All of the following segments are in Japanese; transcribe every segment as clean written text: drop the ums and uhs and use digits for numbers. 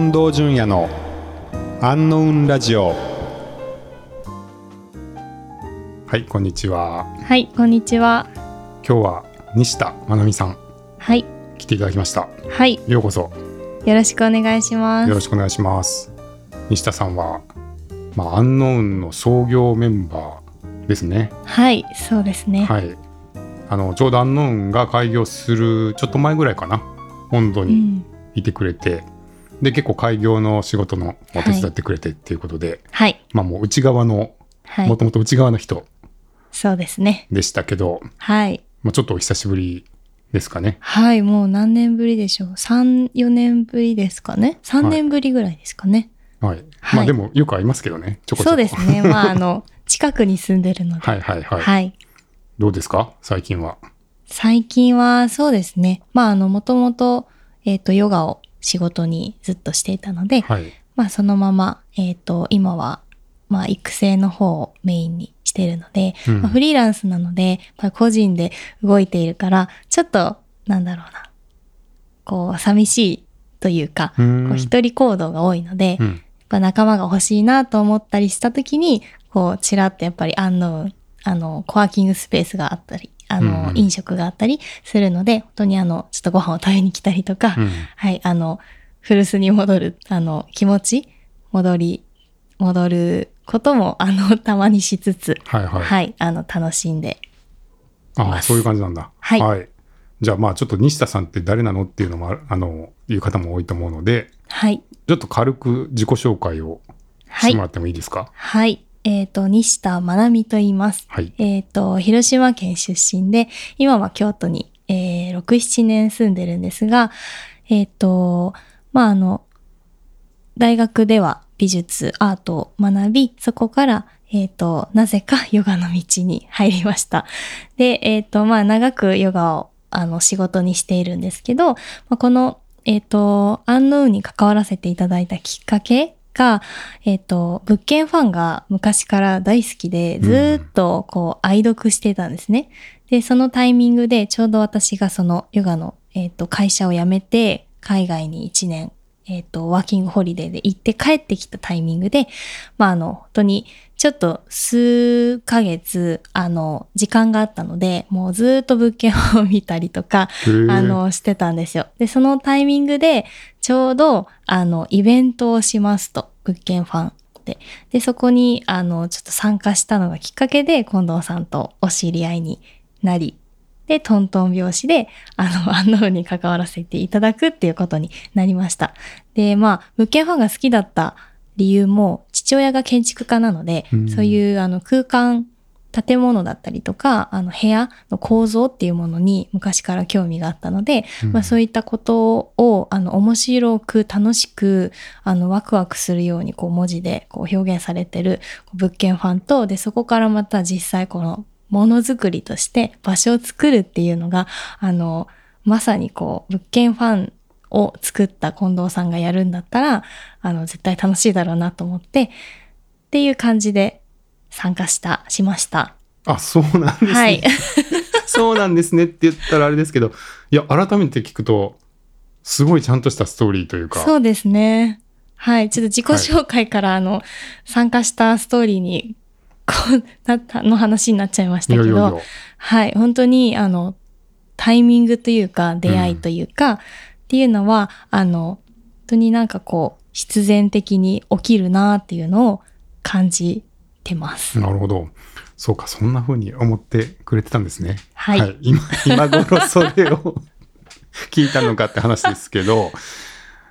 近藤淳也のアンノウンラジオ。はい、こんにちは。はい、こんにちは。今日は西田まなみさん、はい、来ていただきました。はい、ようこそ。よろしくお願いします。よろしくお願いします。西田さんは、アンノウンの創業メンバーですね。はい、そうですね。はい、ちょうどアンノウンが開業するちょっと前ぐらいかな、本土にいてくれて、で結構開業の仕事のお手伝ってくれてっていうことで、はい、もう内側の、もともと内側の人、そうですね、でしたけど、はい、ちょっとお久しぶりですかね。はい、もう何年ぶりでしょう。3、4年ぶりですかね。3年ぶりぐらいですかね。はい、はい、でもよく会いますけどね、ちょこちょこ。そうですね、近くに住んでるので。はいはいはい。はい、どうですか最近は。最近はそうですね、もともと、ヨガを仕事にずっとしていたので、はい、そのまま、今は、育成の方をメインにしているので、うん、フリーランスなので、個人で動いているから、ちょっと、寂しいというか、一人行動が多いので、やっぱ仲間が欲しいなと思ったりしたときに、ちらっとやっぱりコワーキングスペースがあったり、飲食があったりするので、本当にちょっとご飯を食べに来たりとか、はい、古巣に戻る、気持ち、戻ることも、たまにしつつ、はいはい、はい、楽しんでます。ああ、そういう感じなんだ。はい。はい、じゃあ、ちょっと西田さんって誰なのっていうのも、いう方も多いと思うので、はい。ちょっと軽く自己紹介をしてもらってもいいですか？はい。はい、西田まなみと言います。はい、広島県出身で、今は京都に、6、7年住んでるんですが、大学では美術、アートを学び、そこから、なぜかヨガの道に入りました。で、長くヨガを、仕事にしているんですけど、この、アンノウンに関わらせていただいたきっかけ、が、物件ファンが昔から大好きで、ずっと愛読してたんですね。で、そのタイミングで、ちょうど私がそのヨガの、会社を辞めて、海外に1年、ワーキングホリデーで行って帰ってきたタイミングで、本当に、ちょっと数ヶ月、時間があったので、もうずっと物件を見たりとか、してたんですよ。で、そのタイミングで、ちょうど、イベントをしますと、物件ファンで。で、そこに、ちょっと参加したのがきっかけで、近藤さんとお知り合いになり、で、トントン拍子で、アンノウンに関わらせていただくっていうことになりました。で、物件ファンが好きだった理由も、父親が建築家なので、そういう空間、建物だったりとか、部屋の構造っていうものに昔から興味があったので、そういったことを、面白く楽しく、ワクワクするように、文字で表現されてる物件ファンと、で、そこからまた実際ものづくりとして場所を作るっていうのが、まさに物件ファンを作った近藤さんがやるんだったら、絶対楽しいだろうなと思って、っていう感じで参加しました。あ、そうなんですね。はい、そうなんですねって言ったらあれですけど、いや、改めて聞くと、すごいちゃんとしたストーリーというか。そうですね。はい。ちょっと自己紹介から、参加したストーリーに、の話になっちゃいましたけど、はい、本当に、タイミングというか、出会いというか、っていうのは、本当に必然的に起きるなっていうのを感じてます。なるほど。そうか、そんな風に思ってくれてたんですね。はい。はい、今頃それを聞いたのかって話ですけど、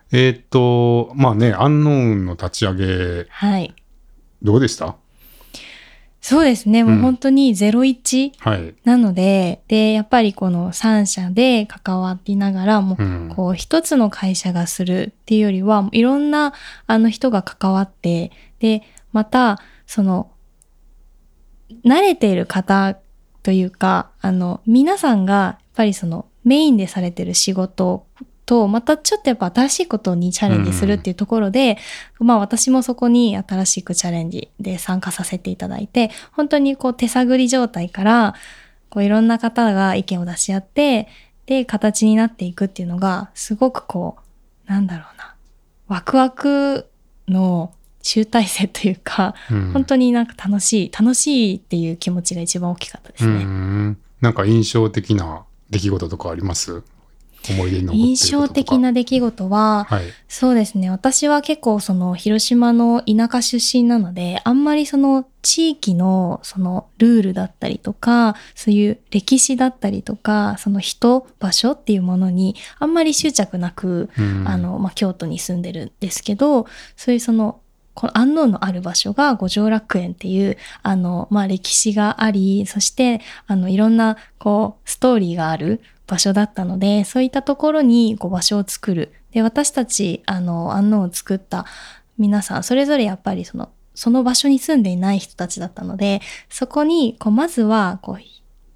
アンノウンの立ち上げ、はい、どうでした？そうですね。もう本当に01なので、はい、で、やっぱりこの3社で関わりながら、もう一つの会社がするっていうよりは、いろんな人が関わって、で、また、慣れている方というか、皆さんが、やっぱりメインでされてる仕事と、またちょっとやっぱ新しいことにチャレンジするっていうところで、私もそこに新しくチャレンジで参加させていただいて、本当に手探り状態から、いろんな方が意見を出し合って、で、形になっていくっていうのが、すごくワクワクの集大成というか、うん、本当になんか楽しいっていう気持ちが一番大きかったですね。うん、なんか印象的な出来事とかあります？思い出に残っていることとか。印象的な出来事は、はい、そうですね。私は結構その広島の田舎出身なので、あんまりその地域のそのルールだったりとか、そういう歴史だったりとか、その人、場所っていうものにあんまり執着なく、うん、京都に住んでるんですけど、そういうそのこの安納のある場所が五条楽園っていう歴史があり、そしていろんなこうストーリーがある場所だったので、そういったところにこう場所を作る。で、私たち安納を作った皆さんそれぞれやっぱりその場所に住んでいない人たちだったので、そこにこうまずはこ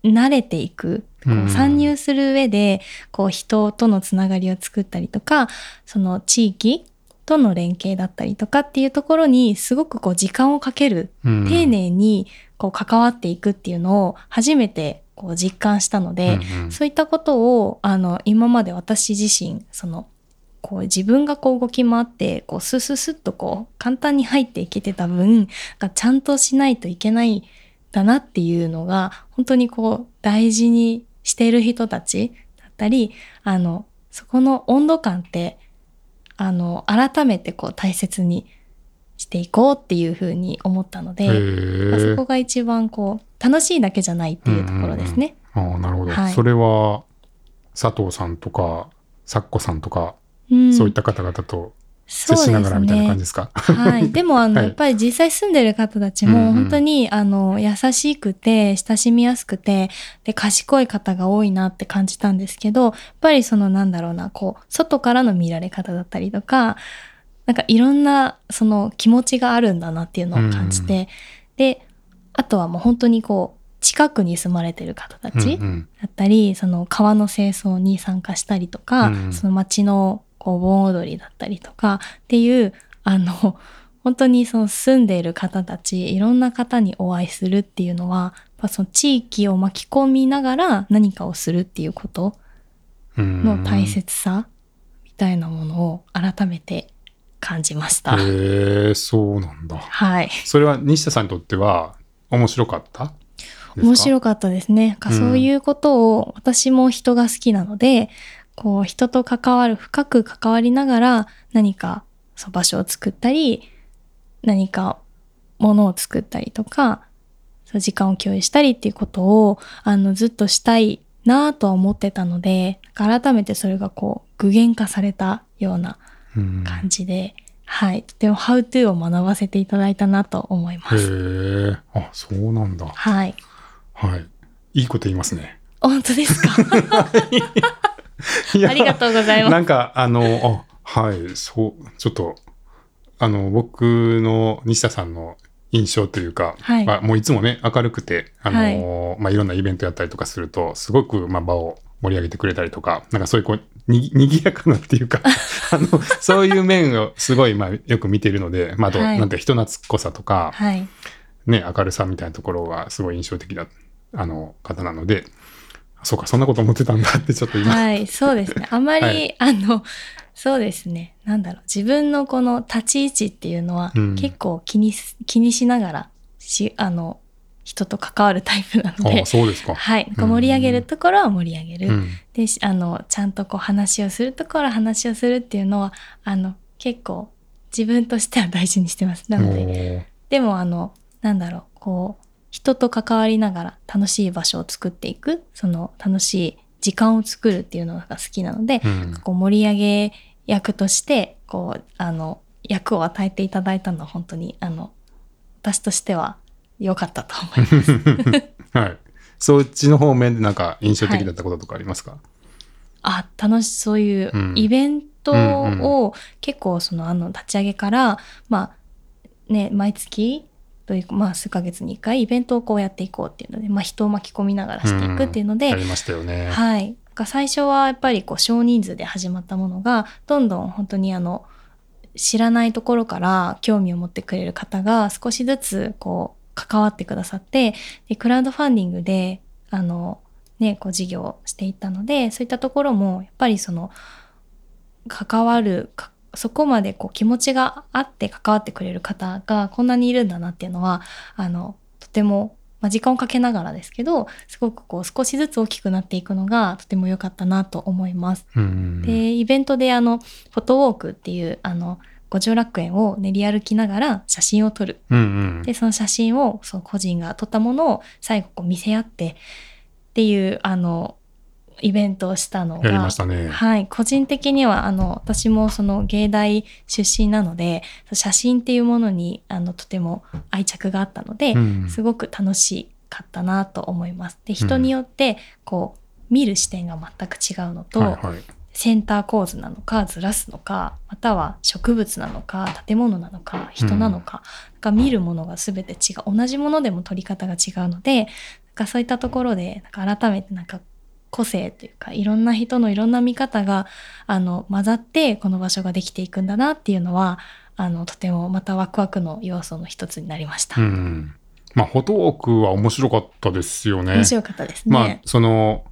う慣れていく、こう参入する上でこう人とのつながりを作ったりとか、その地域との連携だったりとかっていうところにすごくこう時間をかける、丁寧にこう関わっていくっていうのを初めてこう実感したので、うんうん、そういったことを今まで私自身こう自分がこう動き回ってこうスススッとこう簡単に入っていけてた分がちゃんとしないといけないんだなっていうのが、本当にこう大事にしている人たちだったり、そこの温度感って改めてこう大切にしていこうっていうふうに思ったので、そこが一番こう楽しいだけじゃないっていうところですね。うんうん、あ、なるほど、はい。それは佐藤さんとかさっこさんとか、うん、そういった方々と接しながらみたいな感じですか？はい、でもはい、やっぱり実際住んでる方たちも本当に、うんうん、優しくて親しみやすくてで賢い方が多いなって感じたんですけど、やっぱりこう外からの見られ方だったりとか、なんかいろんなその気持ちがあるんだなっていうのを感じて、うんうん、であとはもう本当にこう近くに住まれてる方たちだったり、うんうん、その川の清掃に参加したりとか、うんうん、その街の盆踊りだったりとかっていう本当にその住んでいる方たち、いろんな方にお会いするっていうのは、その地域を巻き込みながら何かをするっていうことの大切さみたいなものを改めて感じました。へー、そうなんだ。はい。それは西田さんにとっては面白かったですか？面白かったですね。そういうことを、私も人が好きなのでこう人と深く関わりながら何か場所を作ったり、何かものを作ったりとか、時間を共有したりっていうことをずっとしたいなとは思ってたので、改めてそれがこう具現化されたような感じで、はい、とてもハウトゥーを学ばせていただいたなと思います。へえ、あ、そうなんだ。はい、はい、いいこと言いますね。本当ですか？ありがとうございます。なんかはい、そうちょっと僕の西田さんの印象というか、はい、もういつもね明るくてはい、いろんなイベントやったりとかするとすごく場を盛り上げてくれたりとか、なんかそういうこうにぎやかなっていうかそういう面をすごいよく見ているので、あと、はい、なんて人懐っこさとか、はい、ね、明るさみたいなところがすごい印象的な方なので。そうか、そんなこと思ってたんだってちょっと今、はい、そうですね。あまり、はい、そうですね。なんだろう、自分のこの立ち位置っていうのは、うん、結構気にしながら人と関わるタイプなので、あ、そうですか。はい、なんか盛り上げるところは盛り上げる、うん、でちゃんとこう話をするところは話をするっていうのは結構自分としては大事にしてます。なので、でもなんだろう、こう人と関わりながら楽しい場所を作っていく、その楽しい時間を作るっていうのが好きなので、うん、こう盛り上げ役としてこう役を与えていただいたのは本当に私としては良かったと思います、はい、そっちの方面でなんか印象的だったこととかありますか？はい、そういうイベントを結構立ち上げから、毎月という数ヶ月に1回イベントをこうやっていこうっていうので、人を巻き込みながらしていくっていうので、やりましたよね。はい、最初はやっぱりこう少人数で始まったものがどんどん本当に知らないところから興味を持ってくれる方が少しずつこう関わってくださって、でクラウドファンディングでこう事業をしていったので、そういったところもやっぱり関わるそこまでこう気持ちがあって関わってくれる方がこんなにいるんだなっていうのは、とても、時間をかけながらですけど、すごくこう少しずつ大きくなっていくのがとても良かったなと思います。で、イベントでフォトウォークっていう五条楽園を練り歩きながら写真を撮る。で、その写真をその個人が撮ったものを最後こう見せ合ってっていうイベントをしたのが、やりましたね。はい、個人的には私もその芸大出身なので、写真っていうものにとても愛着があったので、すごく楽しかったなと思います。で、人によってこう見る視点が全く違うのと、はいはい、センター構図なのかずらすのか、または植物なのか建物なのか人なのかが、見るものが全て違う。同じものでも撮り方が違うので、そういったところで改めて個性というか、いろんな人のいろんな見方が混ざってこの場所ができていくんだなっていうのは、とてもまたワクワクの要素の一つになりました。うん、フォトウォークは面白かったですよね。面白かったですね。その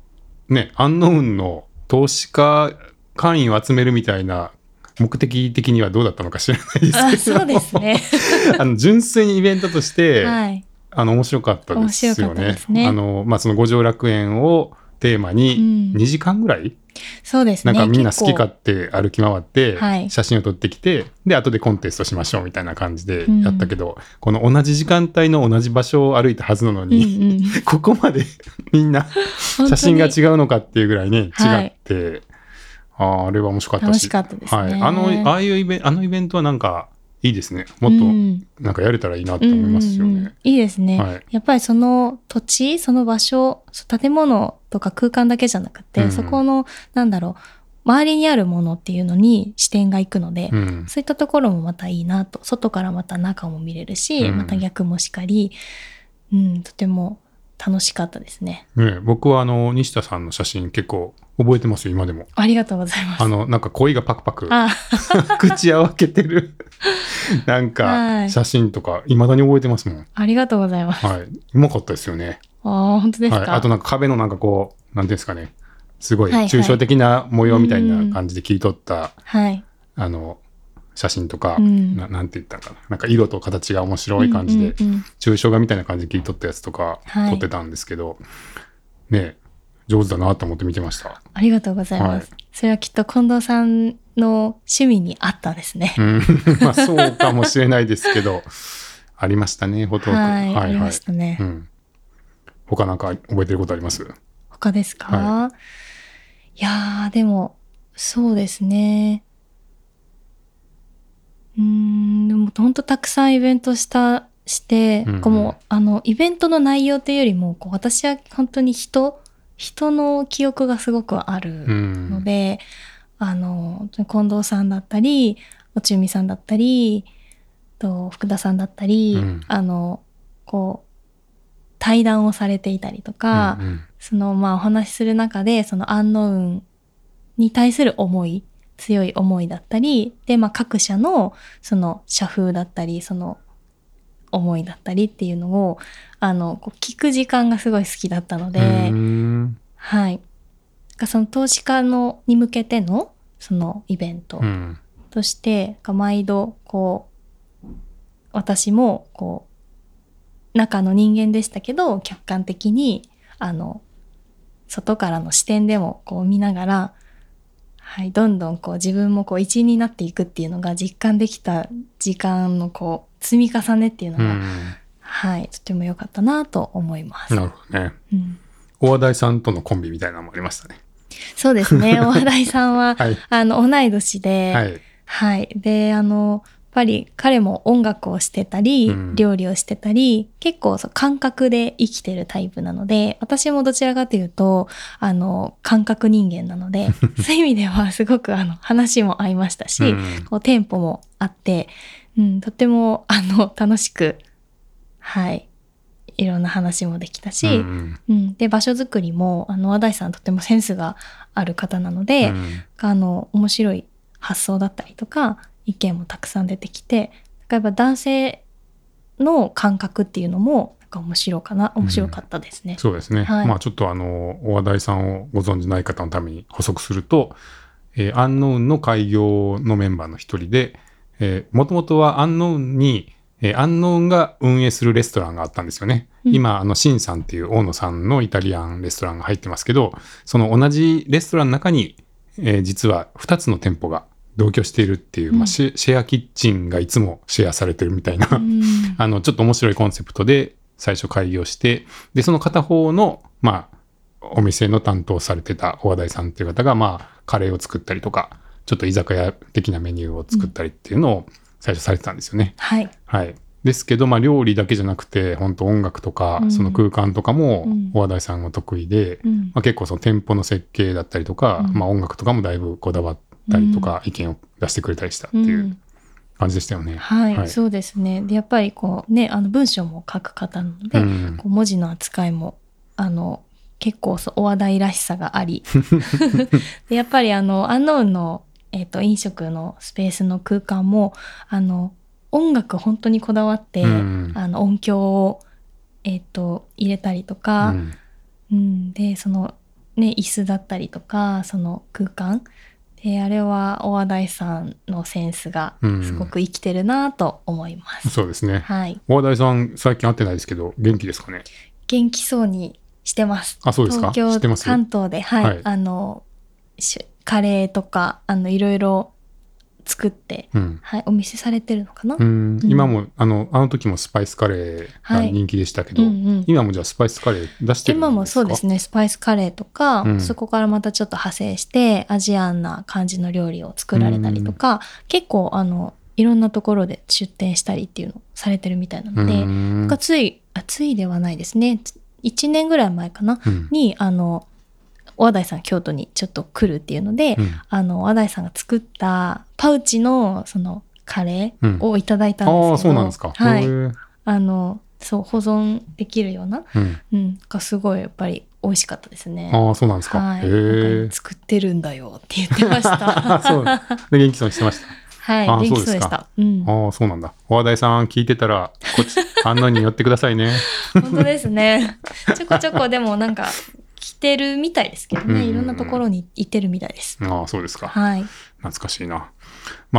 ね、アンノウンの投資家会員を集めるみたいな目的的にはどうだったのか知らないですけど、そうですね。純粋にイベントとして、はい、面白かったですよね。面白かったですね。その五条楽園をテーマに2時間ぐらい、そうですね、みんな好き勝手歩き回って写真を撮ってきて、はい、で後でコンテストしましょうみたいな感じでやったけど、この同じ時間帯の同じ場所を歩いたはずなのに、ここまでみんな写真が違うのかっていうぐらいね、違って、はい、あれは面白かったし楽しかったですね。はい、ああいうイベントはいいですね。もっとやれたらいいなって思いますよね。いいですね、はい、やっぱりその土地、その場所、建物とか空間だけじゃなくて、そこの周りにあるものっていうのに視点がいくので、そういったところもまたいいなと。外からまた中も見れるし、また逆もしかり、とても楽しかったです ね。僕は西田さんの写真結構覚えてますよ、今でも。ありがとうございます。鯉がパクパク口を開けてる写真とか未だに覚えてますもん。ありがとうございます。はい、うまかったですよね。あ、本当ですか。はい、あと壁のこうなんていうんですかね、すごい抽象的な模様みたいな感じで切り取った、はい、写真とか、なんて言ったのかな、色と形が面白い感じで、抽象画みたいな感じで切り取ったやつとか撮ってたんですけど、はい、ね、上手だなと思って見てました。ありがとうございます。はい、それはきっと近藤さんの趣味にあったんですね。そうかもしれないですけど、ありましたね、フォトウォーク。はい、はいはい、ありましたね。他覚えてることあります？他ですか？はい、いやー、でもそうですね。でも本当たくさんイベントして、もうイベントの内容というよりも私は本当に人の記憶がすごくあるので、近藤さんだったりおちゅみさんだったりと福田さんだったり、対談をされていたりとか、そのお話しする中でそのアンノウンに対する強い思いだったりで、各社のその社風だったりその思いだったりっていうのを聞く時間がすごい好きだったので、はい、その投資家に向けてのそのイベントとして、毎度私も中の人間でしたけど客観的に外からの視点でも見ながら。はい、どんどん自分も一員になっていくっていうのが実感できた時間の積み重ねっていうのが、はい、とても良かったなと思います。なるほどね。大和田さんとのコンビみたいなのもありましたね。そうですね。大和田さんは、はい、同い年で、はいはい、でやっぱり彼も音楽をしてたり、料理をしてたり、結構感覚で生きてるタイプなので、私もどちらかというと感覚人間なのでそういう意味ではすごく話も合いましたし、テンポもあって、とても楽しく、はい、いろんな話もできたし、で場所づくりも和田さんとてもセンスがある方なので、面白い発想だったりとか意見もたくさん出てきて、例えば男性の感覚っていうのも面白かったですね。そうですね。はい、ちょっと大和田さんをご存じない方のために補足すると、アンノーンの開業のメンバーの一人で、もともとはアンノーンに、アンノーンが運営するレストランがあったんですよね。うん、今シンさんっていう大野さんのイタリアンレストランが入ってますけど、その同じレストランの中に、実は2つの店舗が同居しているっていう、シェアキッチンがいつもシェアされてるみたいな、うん、ちょっと面白いコンセプトで最初開業して、でその片方のお店の担当されてた小和田さんっていう方がカレーを作ったりとか、ちょっと居酒屋的なメニューを作ったりっていうのを最初されてたんですよね。うん、はい、はい、ですけど、料理だけじゃなくて本当音楽とか、うん、その空間とかも小和田さんが得意で、うん、結構その店舗の設計だったりとか、うん、音楽とかもだいぶこだわったりとか、うん、意見を出してくれたりしたっていう。うん、感じでしたよね。はい、はい、そうですね。でやっぱり文章も書く方なので、うん、文字の扱いも結構お話題らしさがありでやっぱりアンノーンの、飲食のスペースの空間も音楽本当にこだわって、うん、音響を、入れたりとか、うんうん、でそのね椅子だったりとかその空間あれは大和田さんのセンスがすごく生きてるなと思います。うん、そうですね。はい、大和田さん最近会ってないですけど元気ですかね？元気そうにしてます。あ、そうですか？東京関東で、はいはい、カレーとかいろいろ作って、うんはい、お店されてるのかな？うん、今もあの時もスパイスカレーが人気でしたけど、はいうんうん、今もじゃあスパイスカレー出してるんですか？今もそうですね、スパイスカレーとか、うん、そこからまたちょっと派生してアジアンな感じの料理を作られたりとか、うん、結構いろんなところで出店したりっていうのをされてるみたいなので、うん、なんかついではないですね、1年ぐらい前かな、うん、に小和田さん京都にちょっと来るっていうので、うん、小和田さんが作ったパウチのそのカレーをいただいたんですけど、うん、あ、そうなんですか。はい、そう保存できるような、うんうん、がすごいやっぱり美味しかったですね。あ、そうなんですか。はい、なんか作ってるんだよって言ってました。そうで元気そうにしてました。はい、元気そうでした。うん、あ、そうなんだ。小和田さん聞いてたらこっち案内に寄ってくださいね。本当ですね。ちょこちょこでもなんか。来てるみたいですけどね、いろんなところに行ってるみたいです。ああ、そうですか。はい、懐かしいな。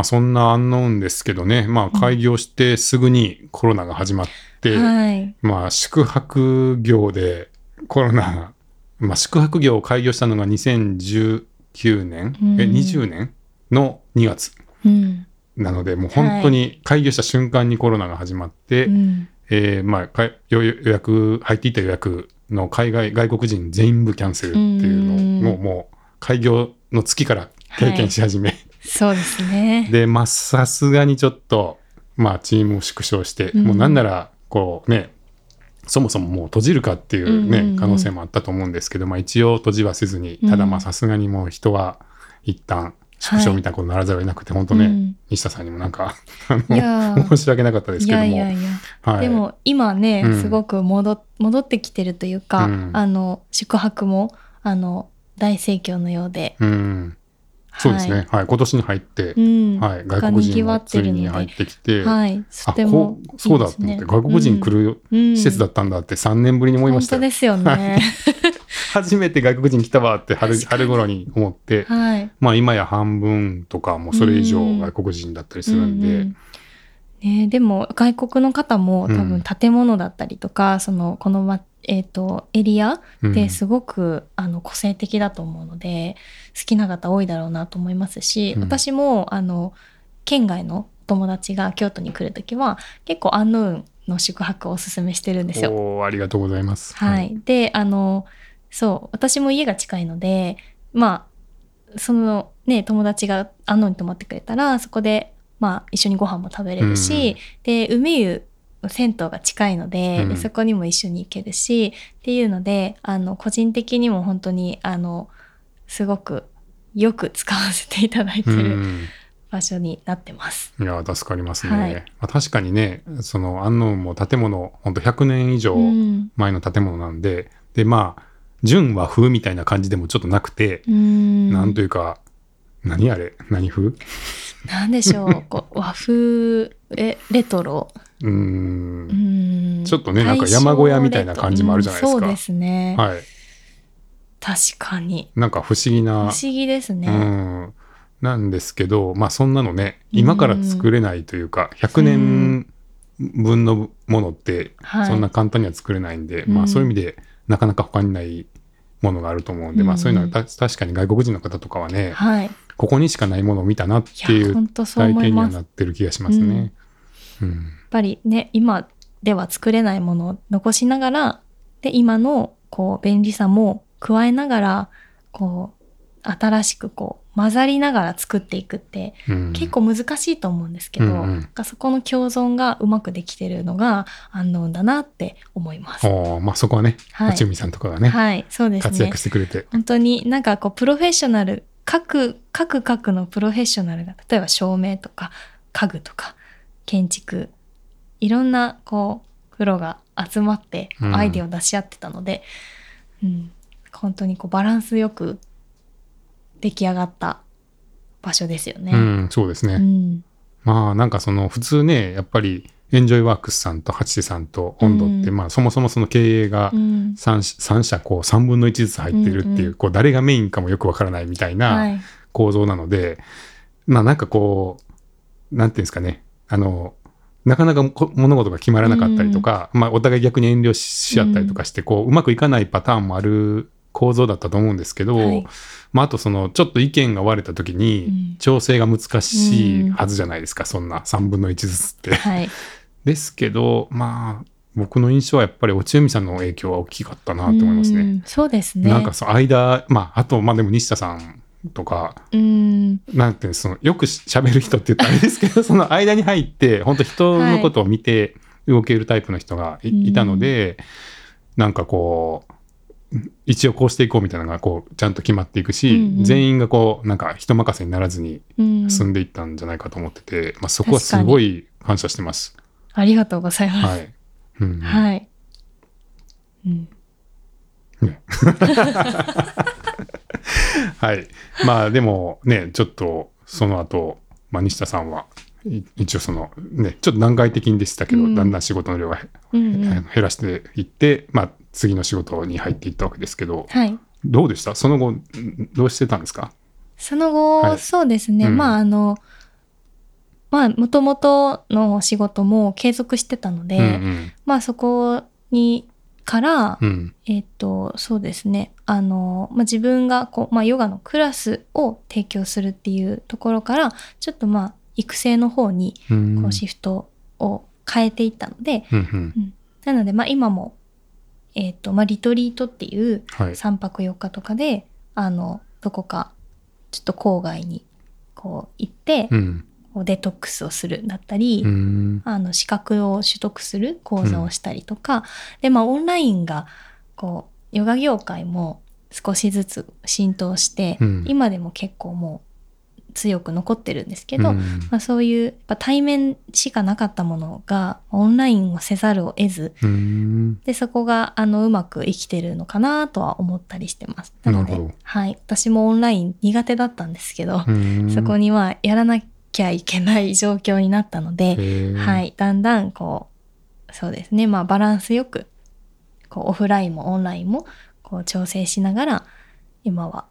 そんなアンノーンですけどね、開業してすぐにコロナが始まって、うんはい、宿泊業でコロナ、宿泊業を開業したのが2019年、うん、20年の2月、うん、なのでもう本当に開業した瞬間にコロナが始まって、うん予約入っていた予約の外国人全員部キャンセルっていうのをもう開業の月から経験し始め、はい、そうですね。でさすがにちょっとチームを縮小して、うん、もうなんならこうねそもそももう閉じるかっていうね、うんうんうん、可能性もあったと思うんですけど、一応閉じはせずに、たださすがにもう人は一旦縮小みたいなことにならざるを得なくて、はい、本当ね、うん、西田さんにもなんか申し訳なかったですけども、はい、でも今ね、うん、すごく戻ってきてるというか、うん、宿泊も大盛況のようで、うん、そうですね、はい、今年に入って、うんはい、外国人もついに入ってきて、はい、とてもいいですね。そうだと思って、外国人来る施設だったんだって3年ぶりに思いましたよ。本当ですよね。初めて外国人来たわって 春頃に思って、はい、今や半分とかもうそれ以上外国人だったりするんで、うんうんね、でも外国の方も多分建物だったりとか、うん、この、エリアってすごく、うん、個性的だと思うので好きな方多いだろうなと思いますし、うん、私も県外の友達が京都に来るときは結構アンノーンの宿泊をおすすめしてるんですよ。おー、ありがとうございます、はいうん、でそう私も家が近いのでそのね友達がアンノーンに泊まってくれたらそこで一緒にご飯も食べれるし、うん、で梅湯の銭湯が近いの でそこにも一緒に行けるしっていうので個人的にも本当にすごくよく使わせていただいてる、うん場所になってます。いや助かりますね、はい確かにねそのアンノーンも建物ほんと100年以上前の建物なんで、うん、で純和風みたいな感じでもちょっとなくてなんというか何あれ何風なんでしょう和風レトロちょっとねなんか山小屋みたいな感じもあるじゃないですか。そうですね、はい、確かになんか不思議な不思議ですね。なんですけど、まあそんなのね今から作れないというか、うん、100年分のものってそんな簡単には作れないんで、はい、まあそういう意味でなかなか他にないものがあると思うんで、うん、まあそういうのは確かに外国人の方とかはね、はい、ここにしかないものを見たなっていう体験にはなってる気がしますね。うんうん、やっぱりね今では作れないものを残しながらで今のこう便利さも加えながらこう新しくこう混ざりながら作っていくって結構難しいと思うんですけど、うんうん、そこの共存がうまくできてるのが安納だなって思います。まあ、そこはね、はい、内海さんとかがね、はいそうですね、活躍してくれて本当になんかこうプロフェッショナル各のプロフェッショナルが例えば照明とか家具とか建築いろんなこうプロが集まってアイデアを出し合ってたので、うんうん、本当にこうバランスよく出来上がった場所ですよね。うん、そうですね。うん、まあなんかその普通ねやっぱりエンジョイワークスさんと八瀬さんと温度って、うん、まあそもそもその経営が 3社こう3分の1ずつ入ってるっていう、うんうん、こう誰がメインかもよくわからないみたいな構造なので、はい、まあなんかこうなんていうんですかねなかなか物事が決まらなかったりとか、うんまあ、お互い逆に遠慮し合ったりとかしてこううまくいかないパターンもある構造だったと思うんですけど、はいまあ、あとそのちょっと意見が割れた時に調整が難しいはずじゃないですか、うん、そんな3分の1ずつって、はい、ですけどまあ僕の印象はやっぱり内海さんの影響は大きかったなと思いますね。うんそうですね。なんかその間、まあ、あとまあでも西田さんとかなんてそのよく喋る人って言ったらあれですけどその間に入って本当人のことを見て動けるタイプの人が いたのでなんかこう一応こうしていこうみたいなのがこうちゃんと決まっていくし、うんうん、全員がこうなんか人任せにならずに進んでいったんじゃないかと思ってて、まあ、そこはすごい感謝してます。ありがとうございます。はい、うんはいうんねはいまあでもねちょっとその後、まあ、西田さんは一応そのねちょっと段階的にでしたけど、うん、だんだん仕事の量が、うんうん、減らしていって、まあ、次の仕事に入っていったわけですけど、はい、どうでしたその後どうしてたんですかその後、はい、そうですね、うん、まあまあもともとの仕事も継続してたので、うんうん、まあそこにから、うん、そうですねまあ、自分がこう、まあ、ヨガのクラスを提供するっていうところからちょっとまあ育成の方にこうシフトを変えていったので、うんうん、なのでまあ今も、まあ、リトリートっていう3泊4日とかで、はい、どこかちょっと郊外にこう行って、うん、こうデトックスをするだったり、うん、資格を取得する講座をしたりとか、うん、でまあオンラインがこうヨガ業界も少しずつ浸透して、うん、今でも結構もう強く残ってるんですけど、うんまあ、そういう対面しかなかったものがオンラインをせざるを得ず、うん、でそこがうまく生きてるのかなとは思ったりしてます。なので、はい、私もオンライン苦手だったんですけど、うん、そこにはやらなきゃいけない状況になったので、はい、だんだんこうそうですね、まあ、バランスよくこうオフラインもオンラインもこう調整しながら今は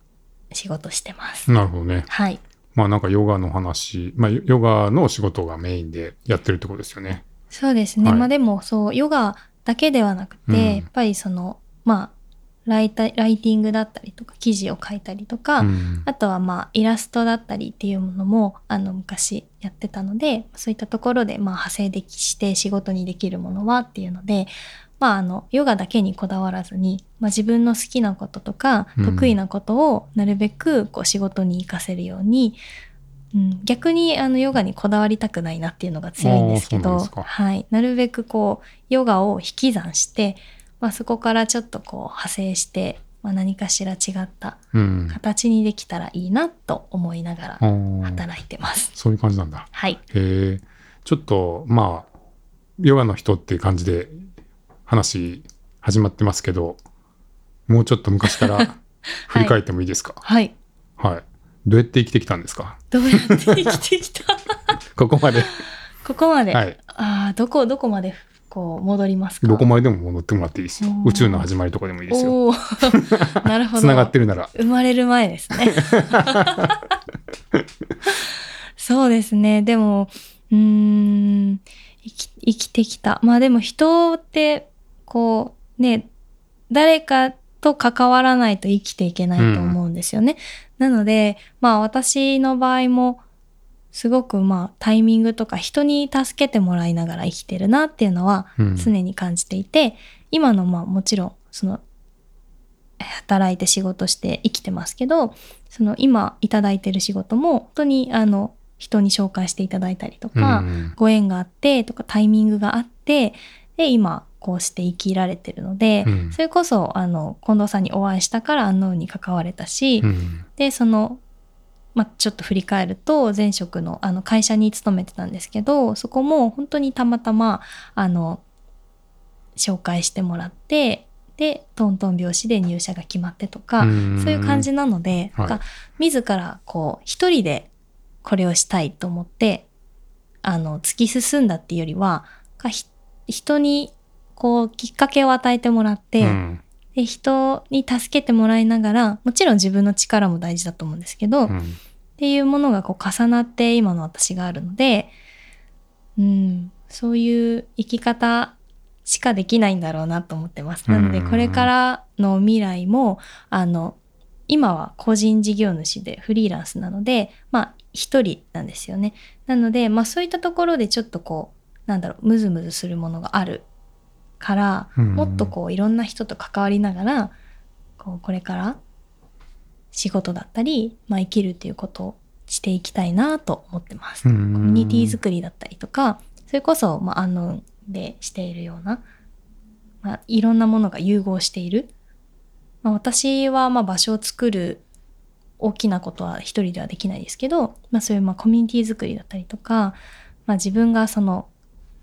仕事してます。なるほどね。はい。まあ、なんかヨガの話、まあ、ヨガの仕事がメインでやってるってことですよね。そうですね、はいまあ、でもそうヨガだけではなくて、うん、やっぱりその、まあ、ライティングだったりとか記事を書いたりとか、うん、あとはまあイラストだったりっていうものも昔やってたのでそういったところでまあ派生できして仕事にできるものはっていうので、まあ、ヨガだけにこだわらずに、まあ、自分の好きなこととか得意なことをなるべくこう仕事に生かせるように、うん、逆にヨガにこだわりたくないなっていうのが強いんですけど はい、なるべくこうヨガを引き算して、まあ、そこからちょっとこう派生して、まあ、何かしら違った形にできたらいいなと思いながら働いてます、うん、そういう感じなんだ、はい、へえちょっとまあヨガの人っていう感じで話始まってますけどもうちょっと昔から振り返ってもいいですかはい、はい、どうやって生きてきたんですかどうやって生きてきたここまで、はい、どこまでこう戻りますかどこまででも戻ってもらっていいですよ宇宙の始まりとかでもいいですよなるほどつながってるなら生まれる前ですねそうですね。でも生きてきた。まあでも人ってこうね、誰かと関わらないと生きていけないと思うんですよね。なのでまあ私の場合もすごくまあタイミングとか人に助けてもらいながら生きてるなっていうのは常に感じていて、今のまあもちろんその働いて仕事して生きてますけど、その今いただいてる仕事も本当に人に紹介していただいたりとか、ご縁があってとかタイミングがあってで今こうして生きられてるので、それこそ近藤さんにお会いしたから安納に関われたし、でその、まあ、ちょっと振り返ると前職の、会社に勤めてたんですけど、そこも本当にたまたま紹介してもらってでトントン拍子で入社が決まってとか、そういう感じなので、はい、なんか自らこう一人でこれをしたいと思って突き進んだっていうよりは人にこうきっかけを与えてもらって、で人に助けてもらいながら、もちろん自分の力も大事だと思うんですけど、っていうものがこう重なって今の私があるので、そういう生き方しかできないんだろうなと思ってます。なのでこれからの未来も今は個人事業主でフリーランスなのでまあ一人なんですよね。なのでまあそういったところでちょっとこうムズムズするものがあるから、もっとこういろんな人と関わりながらこれから仕事だったり、まあ、生きるということをしていきたいなと思ってます。コミュニティ作りだったりとか、それこそまあでしているような、まあ、いろんなものが融合している、まあ、私はまあ場所を作る大きなことは一人ではできないですけど、まあ、そういうまあコミュニティ作りだったりとか、まあ、自分がその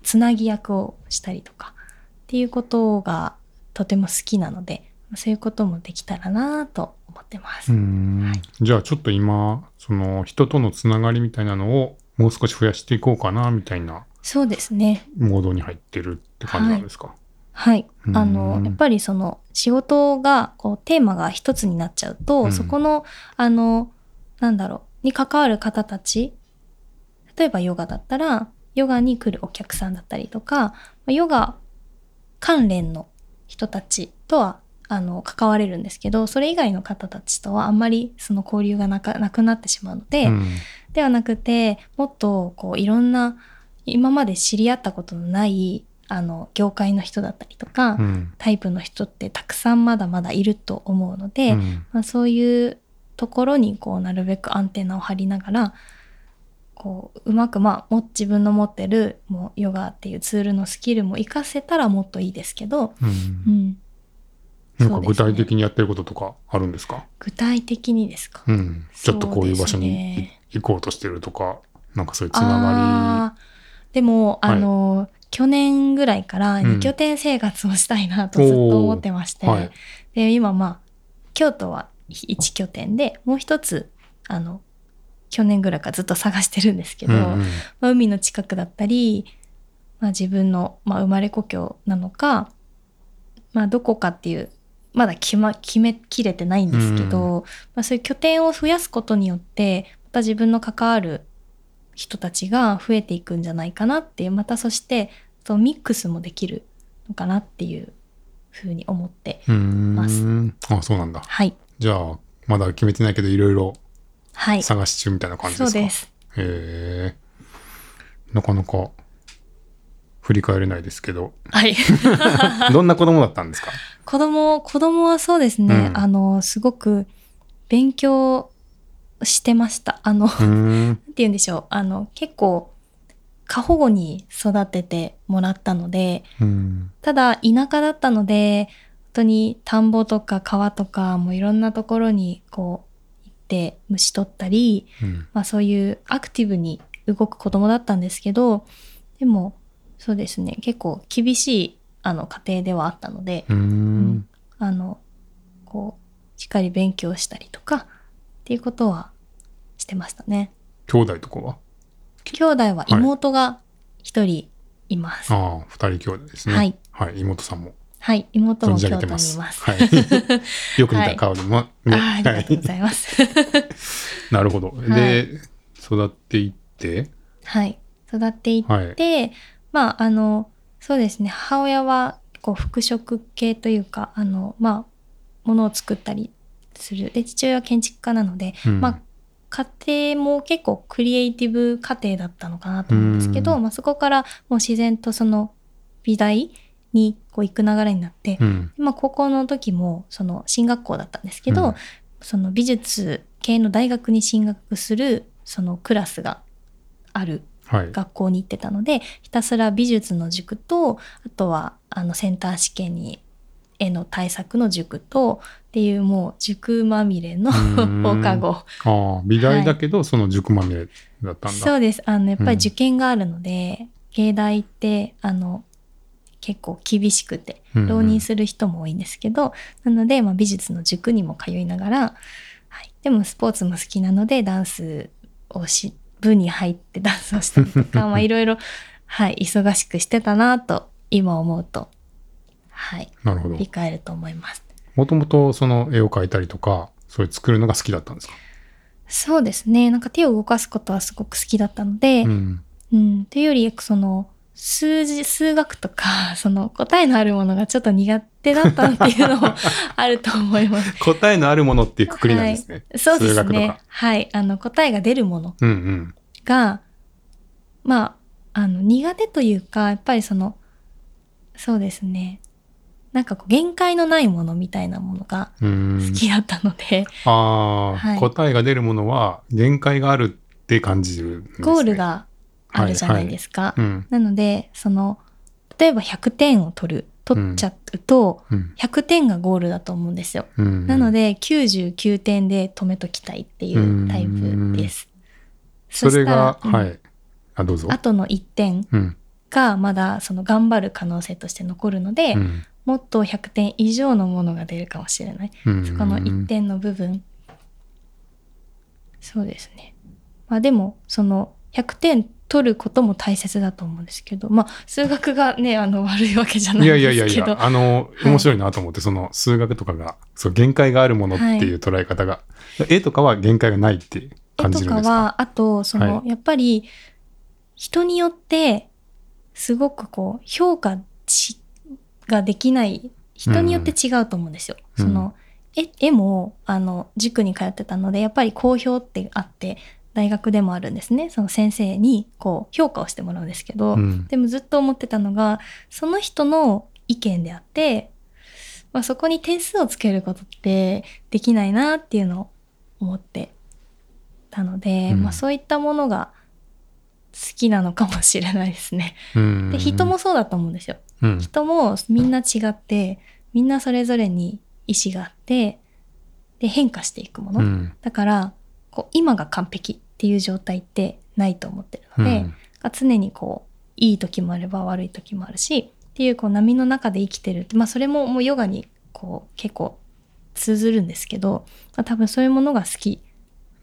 つなぎ役をしたりとかっていうことがとても好きなので、そういうこともできたらなと思ってます。はい、じゃあちょっと今その人とのつながりみたいなのをもう少し増やしていこうかなみたいな、そうですね、モードに入ってるって感じなんですか？はい、はい、やっぱりその仕事がこうテーマが一つになっちゃうと、そこのに関わる方たち、例えばヨガだったらヨガに来るお客さんだったりとか、ヨガ関連の人たちとは関われるんですけど、それ以外の方たちとはあんまりその交流がなくなってしまうので、ではなくてもっとこういろんな今まで知り合ったことのない業界の人だったりとか、タイプの人ってたくさんまだまだいると思うので、まあ、そういうところにこうなるべくアンテナを張りながらこうまく、まあ、自分の持ってるもうヨガっていうツールのスキルも活かせたらもっといいですけど、なんか具体的にやってることとかあるんですか？具体的にですか？ちょっとこういう場所に行こうとしてるとか、なんかそういうつながり。でも、はい、去年ぐらいから2拠点生活をしたいなとずっと思ってまして、はい、で今、まあ、京都は1拠点で、もう一つ去年ぐらいからずっと探してるんですけど、まあ、海の近くだったり、まあ、自分の、まあ、生まれ故郷なのか、まあ、どこかっていうまだ決めきれてないんですけど、まあ、そういう拠点を増やすことによってまた自分の関わる人たちが増えていくんじゃないかなっていう、またそしてミックスもできるのかなっていうふうに思ってます。あ、そうなんだ。はい、じゃあまだ決めてないけどいろいろ探し中みたいな感じですか？はい、そうです。へえ、なかなか振り返れないですけど、はい、どんな子供だったんですか？子供はそうですね、すごく勉強してました。なんて言うんでしょう、結構過保護に育ててもらったので、ただ田舎だったので本当に田んぼとか川とかもいろんなところにこう行って虫取ったり、まあ、そういうアクティブに動く子供だったんですけど、でもそうですね、結構厳しい家庭ではあったので、こうしっかり勉強したりとかっていうことはしてましたね。兄弟とかは？兄弟は妹が一人います。はい、ああ、二人兄弟ですね。はい、はい、妹さんも。はい、妹も京都にいます。はい、よく似た顔でも、ね、はい、ありがとうございます。なるほど。で、育っていって、はい、育っていって、はい、まあそうですね、母親はこう服飾系というかまあ物を作ったりする。で、父親は建築家なので、うん、まあ家庭も結構クリエイティブ家庭だったのかなと思うんですけど、まあ、そこからもう自然とその美大にこう行く流れになって、うん、まあ、高校の時もその進学校だったんですけど、うん、その美術系の大学に進学するそのクラスがある学校に行ってたので、はい、ひたすら美術の塾と、あとはセンター試験に絵の対策の塾とっていう、もう塾まみれの放課後。ああ、美大だけど、はい、その塾まみれだったんだ。そうです。やっぱり受験があるので、うん、芸大って結構厳しくて浪人する人も多いんですけど、なので、まあ、美術の塾にも通いながら、はい、でもスポーツも好きなのでダンスを部に入ってダンスをしたりとか、まあ、いろいろ、はい、忙しくしてたなと今思うと、はい、なるほど、振り返ると思います。もともとその絵を描いたりとか、そういう作るのが好きだったんですか？そうですね、なんか手を動かすことはすごく好きだったので、うんうん、というよりその数学とか、その答えのあるものがちょっと苦手だったっていうのもあると思います。答えのあるものっていう括りなんですね。はい、そうですね。数学とか。はい。答えが出るものが、うんうん、まあ、苦手というか、やっぱりそうですね。なんかこう限界のないものみたいなものが好きだったので。ああ、はい、答えが出るものは限界があるって感じるんですね。ゴールがあるじゃないですか、はいはい、うん、なので例えば100点を取っちゃうと、うん、100点がゴールだと思うんですよ、うん、なので99点で止めときたいっていうタイプです、うん、それが、うん、はい、どうぞ。あとの1点がまだ頑張る可能性として残るので、うん、もっと100点以上のものが出るかもしれない、うん、そこの1点の部分。そうですね、まあ、でも100点取ることも大切だと思うんですけど、まあ、数学がね、悪いわけじゃないんですけど。いや、はい、面白いなと思って、数学とかが限界があるものっていう捉え方が、はい、絵とかは限界がないって感じるんですか？絵とかは、あとはい、やっぱり人によってすごくこう評価ができない人によって違うと思うんですよ、うん、絵も塾に通ってたので、やっぱり好評ってあって、大学でもあるんですね。先生にこう評価をしてもらうんですけど、うん、でもずっと思ってたのが、その人の意見であって、まあ、そこに点数をつけることってできないなっていうのを思ってたので、うん、まあ、そういったものが好きなのかもしれないですね、うん、で、人もそうだと思うんですよ、うん、人もみんな違って、みんなそれぞれに意思があって、で変化していくもの、うん、だから今が完璧っていう状態ってないと思ってるので、うん、常にいい時もあれば悪い時もあるしっていう、波の中で生きてるって、まあ、それもヨガに結構通ずるんですけど、まあ、多分そういうものが好き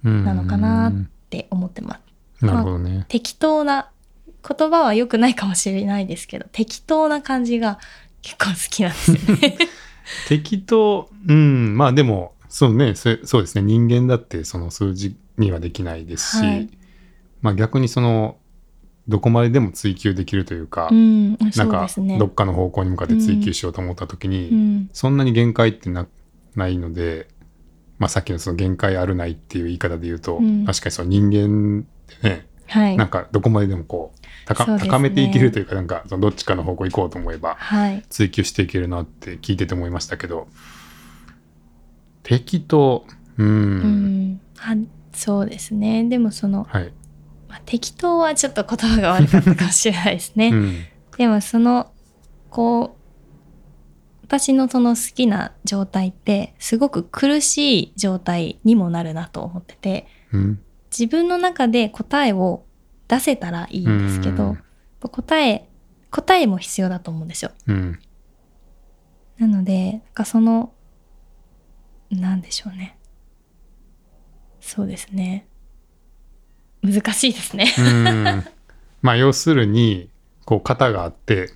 なのかなって思ってます、うん、なるほどね。まあ、適当な言葉は良くないかもしれないですけど、適当な感じが結構好きなんですよね適当、うん、まあでもそうね、そうですね。人間だって数字にはできないですし、はい、まあ、逆にどこまででも追求できるというか、うん、そうですね、なんかどっかの方向に向かって追求しようと思った時に、うん、そんなに限界ってないので、まあ、さっきの限界あるないっていう言い方で言うと、うん、確かに人間ってね、はい、なんかどこまででも高めていけるというか、なんかどっちかの方向行こうと思えば追求していけるなって聞いてて思いましたけど、はい、適当、うん、うん、そうですね。でもはい、まあ、適当はちょっと言葉が悪かったかもしれないですね、うん、でも私の好きな状態ってすごく苦しい状態にもなるなと思ってて、うん、自分の中で答えを出せたらいいんですけど、答えも必要だと思うんですよ、うん、なのでなんかなんでしょうね。そうですね。難しいですね。まあ要するに型があって、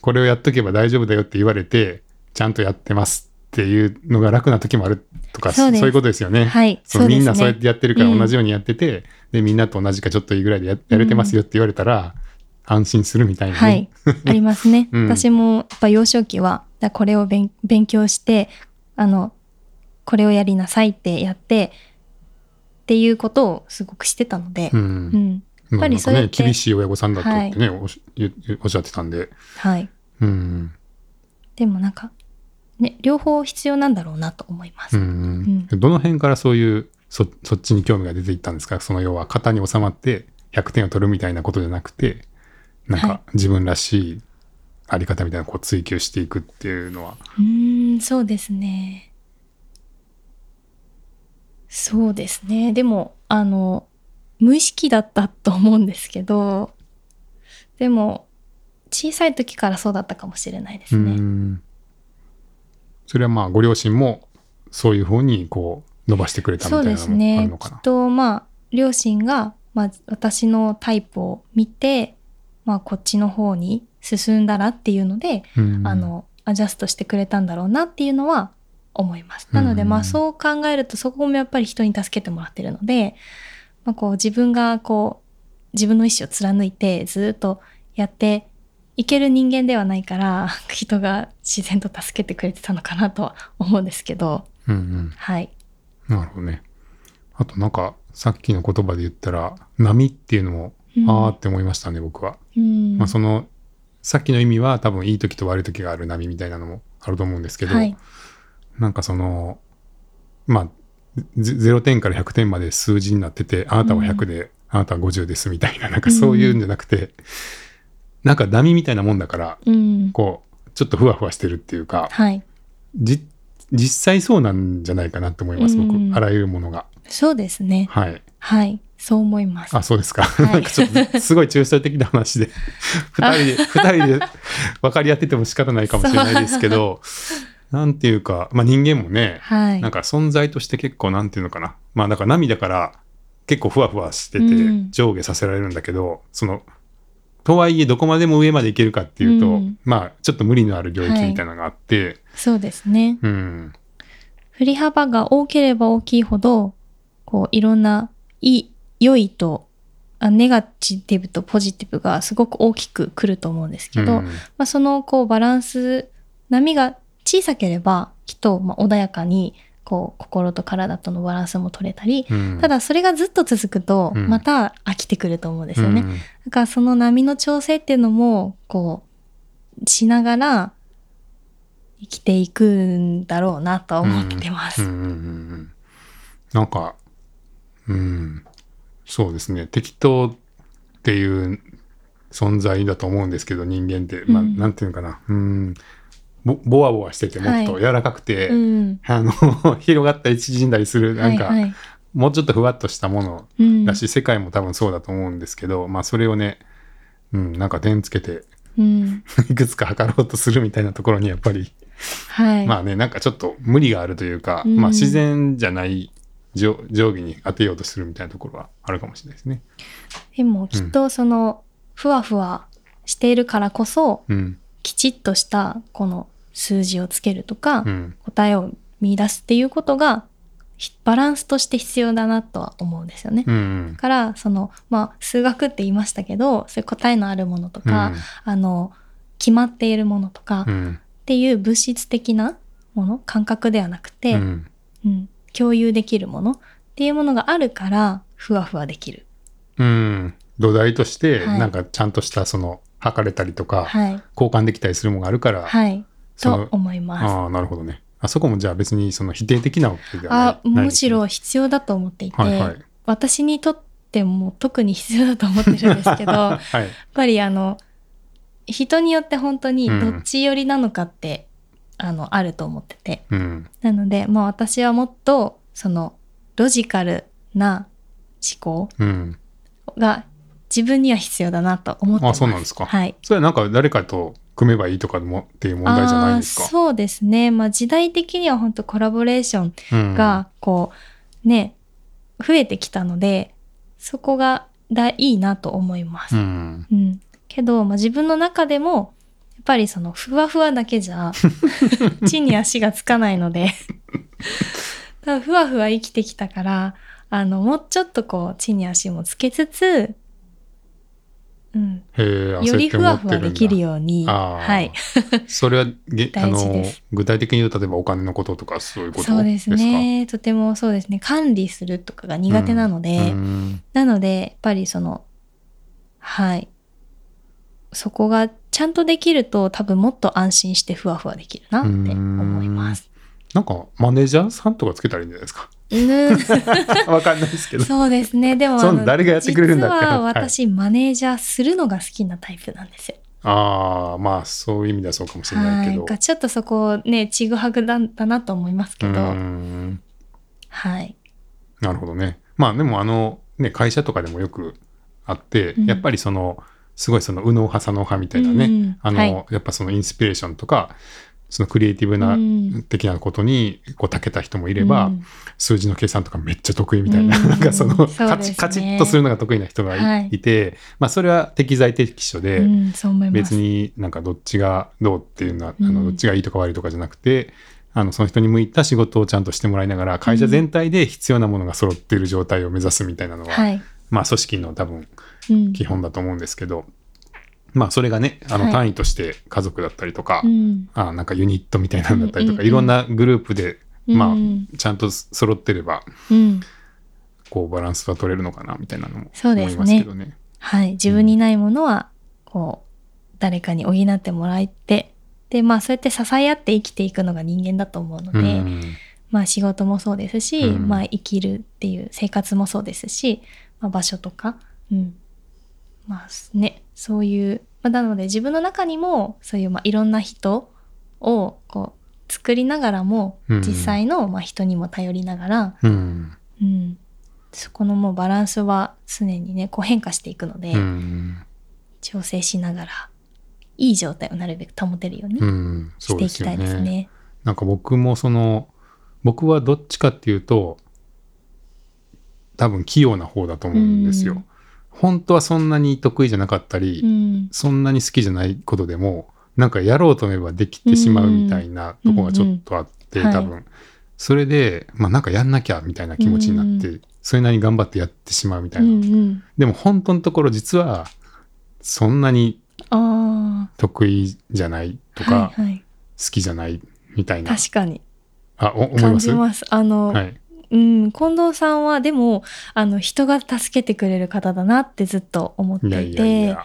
これをやっとけば大丈夫だよって言われて、ちゃんとやってますっていうのが楽な時もあるとか、そういうことですよね。はい、そうですね。みんなそうやってやってるから同じようにやってて、うん、でみんなと同じかちょっといいぐらいで やれてますよって言われたら、うん、安心するみたいな、ね、はいありますね。うん、私もやっぱ幼少期はこれを勉強してこれをやりなさいってやってっていうことをすごくしてたので、うんうん、やっぱりそれって、厳しい親御さんだったってね、はい、おっしゃってたんで、はいうん、でもなんかね、両方必要なんだろうなと思います。うんうん、どの辺からそういう そっちに興味が出ていったんですか？その要は型に収まって100点を取るみたいなことじゃなくて、なんか自分らしいあり方みたいなのをこう追求していくっていうのは、はい、そうですね。そうですね。でも無意識だったと思うんですけど、でも小さい時からそうだったかもしれないですね。それはまあご両親もそういう風にこう伸ばしてくれたみたいなのもあるのかな。そうですね。きっとまあ両親がまあ私のタイプを見て、まあこっちの方に進んだらっていうので、アジャストしてくれたんだろうなっていうのは思います。なのでまあそう考えるとそこもやっぱり人に助けてもらってるので、まあこう自分がこう自分の意思を貫いてずっとやっていける人間ではないから人が自然と助けてくれてたのかなとは思うんですけど、うんうん、はい。なるほどね。あとなんかさっきの言葉で言ったら波っていうのも、うん、あーって思いましたね僕は、うんまあ、そのさっきの意味は多分いい時と悪い時がある波みたいなのもあると思うんですけど、はい、なんかそのまあ0点から100点まで数字になっててあなたは100で、うん、あなたは50ですみたいな、なんかそういうんじゃなくて、うんなんかダミみたいなもんだから、うん、こうちょっとふわふわしてるっていうか、はい、実際そうなんじゃないかなと思います、うん、僕あらゆるものが。そうですね、はい、はい、そう思います。あ、そうですか、はい、なんかちょっとすごい抽象的な話で2人で分かり合ってても仕方ないかもしれないですけどなんていうか、まあ、人間もね、はい、なんか存在として結構なんていうのかな、まあだから波だから結構ふわふわしてて上下させられるんだけど、うん、そのとはいえどこまでも上までいけるかっていうと、うん、まあちょっと無理のある領域みたいなのがあって、はい、そうですね、うん、振り幅が多ければ大きいほどこういろんな良いとネガティブとポジティブがすごく大きくくると思うんですけど、うんまあ、そのこうバランス波が小さければきっとまあ穏やかにこう心と体とのバランスも取れたり、うん、ただそれがずっと続くとまた飽きてくると思うんですよね、うん、だからその波の調整っていうのもこうしながら生きていくんだろうなと思ってます、うんうんうん、なんか、うん、そうですね適当っていう存在だと思うんですけど人間って、まあ、なんていうのかな、うんボワボワしててもっと柔らかくて、はいうん、広がったり縮んだりするなんか、はいはい、もうちょっとふわっとしたものだし、うん、世界も多分そうだと思うんですけど、まあ、それをね、うん、なんか点つけて、うん、いくつか測ろうとするみたいなところにやっぱり、はい、まあねなんかちょっと無理があるというか、うんまあ、自然じゃない定規に当てようとするみたいなところはあるかもしれないですね。でもきっとその、うん、ふわふわしているからこそ、うん、きちっとしたこの数字をつけるとか、うん、答えを見出すっていうことがバランスとして必要だなとは思うんですよね、うん、だからその、まあ、数学って言いましたけどそういう答えのあるものとか、うん、決まっているものとか、うん、っていう物質的なもの感覚ではなくて、うんうん、共有できるものっていうものがあるからふわふわできる、うん、土台としてなんかちゃんとしたその測れたりとか、はい、交換できたりするものがあるから、はいと思います。ああ、なるほどね。あそこもじゃあ別にその否定的なわけではない、むしろ必要だと思っていて、はいはい、私にとっても特に必要だと思ってるんですけど、はい、やっぱり人によって本当にどっち寄りなのかって、うん、あると思ってて、うん、なので、まあ、私はもっとそのロジカルな思考が自分には必要だなと思ってます。あ、そうなんですか。はい。それはなんか誰かと組めばいいとかもっていう問題じゃないですか。そうですね、まあ、時代的には本当コラボレーションがこう、ね、増えてきたのでそこがいいなと思います、うんうん、けど、まあ、自分の中でもやっっぱりそのふわふわだけじゃ地に足がつかないので多分ふわふわ生きてきたから、もうちょっとこう地に足もつけつつ、うん、よりふわふわできるように、はい、それは具体的に言うと例えばお金のこととかそういうことですか？そうですね、とてもそうですね、管理するとかが苦手なので、うん、なのでやっぱりその、はい、そこがちゃんとできると多分もっと安心してふわふわできるなって思います。なんかマネージャーさんとかつけたらいいんじゃないですか？わかんないですけど。そうですね。でも誰がやってくれるんだって。実は私、はい、マネージャーするのが好きなタイプなんですよ。ああ、まあそういう意味ではそうかもしれないけど。はい、ちょっとそこね、ちぐはぐだったなと思いますけど。はい。なるほどね。まあでもね、会社とかでもよくあって、うん、やっぱりそのすごいその右脳派左脳派みたいなね、うん、はい、やっぱそのインスピレーションとか。そのクリエイティブな的なことにこう長けた人もいれば、うん、数字の計算とかめっちゃ得意みたいな、うん、なんかそのカチッとするのが得意な人がいて、はい、まあ、それは適材適所で、うん、そう思います。別になんかどっちがどうっていうのは、どっちがいいとか悪いとかじゃなくて、うん、その人に向いた仕事をちゃんとしてもらいながら会社全体で必要なものが揃っている状態を目指すみたいなのは、うん、まあ、組織の多分基本だと思うんですけど、うん、まあ、それがね、単位として家族だったりとか、はい、なんかユニットみたいなんだったりとか、うん、いろんなグループで、まあ、ちゃんと揃ってれば、うん、こうバランスは取れるのかなみたいなのも思いますけどね。はい、自分にないものはこう誰かに補ってもらえて、で、まあ、そうやって支え合って生きていくのが人間だと思うので、うん、まあ、仕事もそうですし、うん、まあ、生きるっていう生活もそうですし、まあ、場所とか、うん、まあね、そういう、まあ、なので自分の中にもそういう、まあ、いろんな人をこう作りながらも、うん、実際の、まあ、人にも頼りながら、うんうん、そこのもうバランスは常にねこう変化していくので、うん、調整しながらいい状態をなるべく保てるようにしていきたいですね。うん、そうですよね。なんか僕も僕はどっちかっていうと多分器用な方だと思うんですよ。うん、本当はそんなに得意じゃなかったり、うん、そんなに好きじゃないことでもなんかやろうと思えばできてしまうみたいなとこがちょっとあって、うんうん、多分、はい、それで、まあ、なんかやんなきゃみたいな気持ちになって、うん、それなりに頑張ってやってしまうみたいな、うんうん、でも本当のところ実はそんなに得意じゃないとか、はいはい、好きじゃないみたいな。確かに思います。感じます。はい、うん、近藤さんはでも人が助けてくれる方だなってずっと思っていて、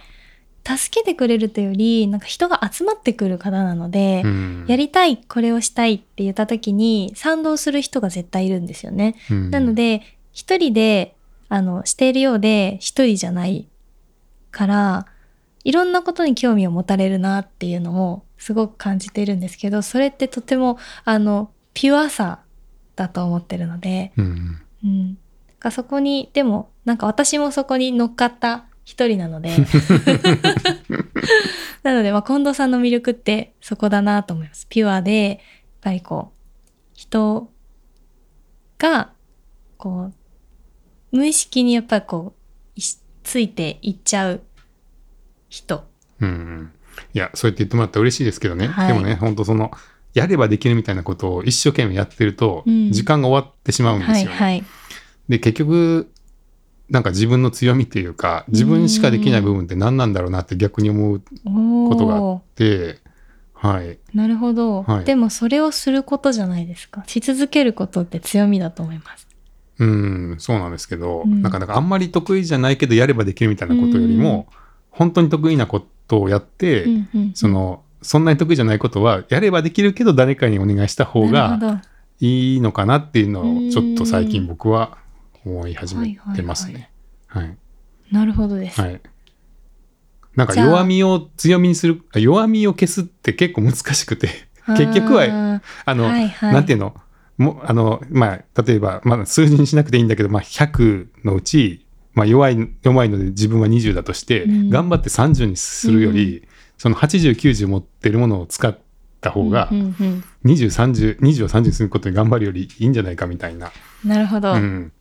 助けてくれるというよりなんか人が集まってくる方なので、うん、やりたいこれをしたいって言った時に賛同する人が絶対いるんですよね。うん、なので一人でしているようで一人じゃないからいろんなことに興味を持たれるなっていうのもすごく感じているんですけど、それってとてもピュアさだと思ってるので、うんうん、だからそこにでもなんか私もそこに乗っかった一人なのでなので、まあ、近藤さんの魅力ってそこだなと思います。ピュアでやっぱりこう人がこう無意識にやっぱりこうついていっちゃう人、うん、いやそうやって言ってもらったら嬉しいですけどね、はい、でもね本当やればできるみたいなことを一生懸命やってると時間が終わってしまうんですよね。うん、はいはい、で結局なんか自分の強みっていうか自分しかできない部分って何なんだろうなって逆に思うことがあって、はい、なるほど、はい、でもそれをすることじゃないですか。し続けることって強みだと思います。うん、そうなんですけど、うん、なかなかあんまり得意じゃないけどやればできるみたいなことよりも、うん、本当に得意なことをやって、うんうんうん、そんなに得意じゃないことはやればできるけど誰かにお願いした方がいいのかなっていうのをちょっと最近僕は思い始めてますね。はいはいはいはい、なるほどです。はい、なんか弱みを強みにする、弱みを消すって結構難しくて結局ははいはい、なんていうのもまあ、例えば、まあ、数字にしなくていいんだけど、まあ、100のうち、まあ、弱いので自分は20だとして頑張って30にするより、その80、90持ってるものを使った方が20を30にすることに頑張るよりいいんじゃないかみたいな。なるほど、うん、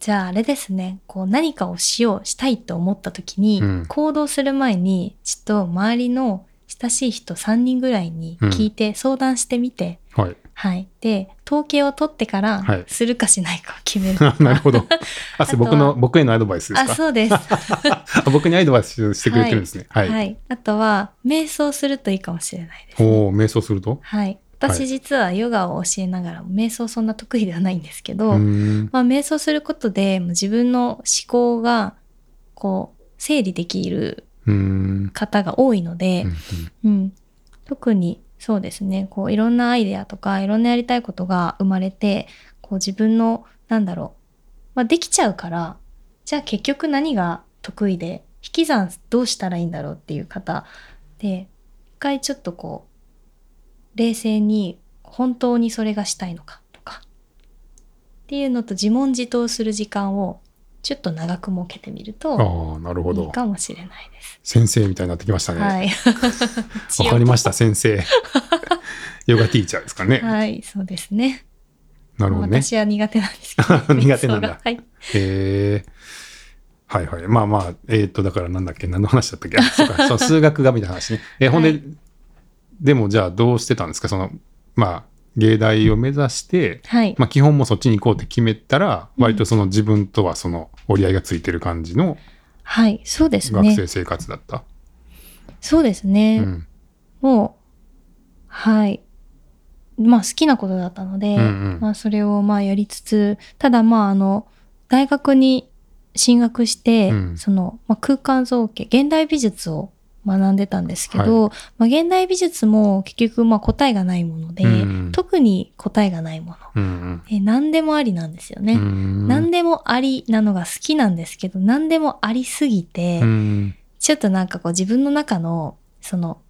じゃああれですね、こう何かをしたいと思った時に、うん、行動する前にちょっと周りの親しい人3人ぐらいに聞いて、うん、相談してみて、はいはい、で統計を取ってからするかしないかを決める、はい、なるほど。あ、僕へのアドバイスですか？あ、そうです。僕にアドバイスしてくれてるんですね、はいはいはい、あとは瞑想するといいかもしれないですね。お、瞑想すると、はい、私実はヨガを教えながら瞑想そんな得意ではないんですけど、はい、まあ、瞑想することで自分の思考がこう整理できる方が多いので、うんうんうん、特にそうですね、こういろんなアイデアとかいろんなやりたいことが生まれて、こう自分のなんだろう、まあ、できちゃうから、じゃあ結局何が得意で引き算どうしたらいいんだろうっていう方で、一回ちょっとこう冷静に本当にそれがしたいのかとかっていうのと自問自答する時間をちょっと長く設けてみるといいかもしれないです。先生みたいになってきましたね、はい、わかりました。先生ヨガティーチャーですかね。はい、そうですね。なるほどね。私は苦手なんですけど、ね、苦手なんだ、はい、はいはい、まあまあ、だからなんだっけ、何の話だったっけ。そうか、その数学がみたいな話ね、ほんで、はい、でもじゃあどうしてたんですか、そのまあ芸大を目指して、はい、まあ、基本もそっちに行こうって決めたら、うん、割とその自分とはその折り合いがついてる感じの、はい、そうですね、学生生活だった。そうですね、うん、もうはい、まあ好きなことだったので、うんうん、まあ、それをまあやりつつ、ただまあ大学に進学して、うん、その、まあ、空間造形、現代美術を学んでたんですけど、はい、まあ、現代美術も結局まあ答えがないもので、うんうん、特に答えがないもの、うんうん、何でもありなんですよね、うん、何でもありなのが好きなんですけど、何でもありすぎて、うん、ちょっとなんかこう自分の中のその、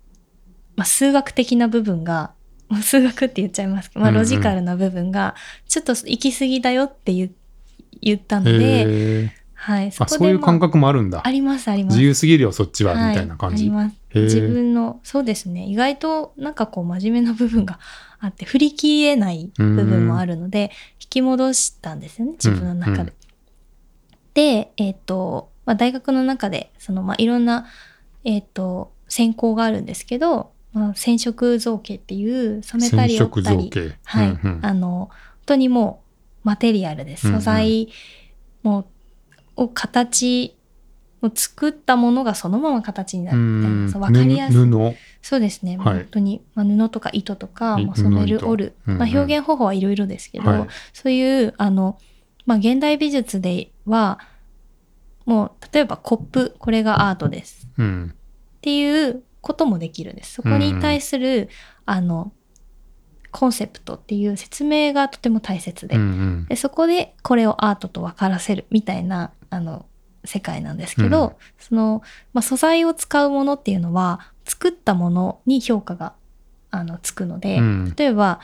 まあ、数学的な部分が、もう数学って言っちゃいますけど、まあ、ロジカルな部分がちょっと行き過ぎだよって言ったので、はい、そこで、まあ、そういう感覚もあるんだ。ありますあります。自由すぎるよそっちは、はい、みたいな感じ。あります。自分の、そうですね、意外となんかこう真面目な部分があって振り切れない部分もあるので、引き戻したんですよね自分の中で、うんうん、で、まあ、大学の中でその、まあ、いろんな、専攻があるんですけど、まあ、染色造形っていう染めたり織ったり、はい、うんうん、本当にもうマテリアルです、素材、うんうん、もう形を作ったものがそのまま形になるみたいな、そう、分かりやすい、布、そうですね、はい、本当に、まあ、布とか糸とか、まあ、染める、織る、うんうん、まあ、表現方法はいろいろですけど、はい、そういうまあ、現代美術ではもう例えばコップ、これがアートです、うん、っていうこともできるんです。そこに対する、うん、コンセプトっていう説明がとても大切 で、うんうん、でそこでこれをアートと分からせるみたいな世界なんですけど、うん、その、まあ、素材を使うものっていうのは作ったものに評価がつくので、うん、例えば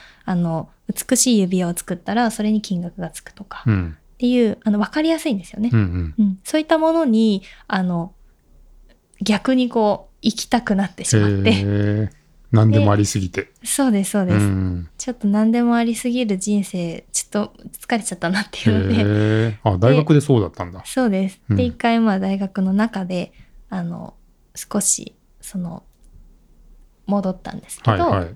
美しい指輪を作ったらそれに金額がつくとかっていう、うん、分かりやすいんですよね、うんうんうん、そういったものに逆にこう行きたくなってしまって、何でもありすぎて。そうですそうです、うん、ちょっと何でもありすぎる人生ちょっと疲れちゃったなっていうので、あ、大学でそうだったんだ。そうです、うん、で一回まあ大学の中で少しその戻ったんですけど、はいはい、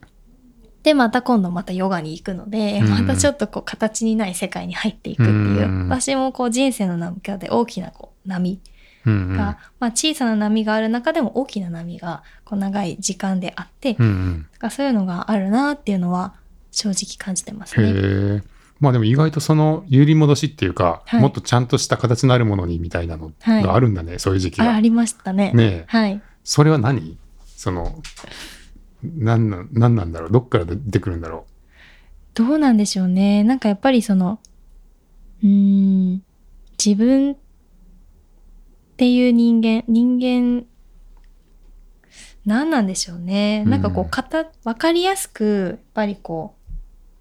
でまた今度またヨガに行くので、うん、またちょっとこう形にない世界に入っていくっていう、うん、私もこう人生の中で大きなこう波が、うんうん、まあ、小さな波がある中でも大きな波がこう長い時間であって、うんうん、だからそういうのがあるなっていうのは正直感じてますね。へ、まあ、でも意外とその揺り戻しっていうか、はい、もっとちゃんとした形のあるものにみたいなのがあるんだね、はい、そういう時期が ありましたね。ね、はい、それは何、その何なんだろう、どっから出てくるんだろう。どうなんでしょうね。なんかやっぱりその自分っていう人間何なんでしょうね。なんかこう分かりやすくやっぱりこう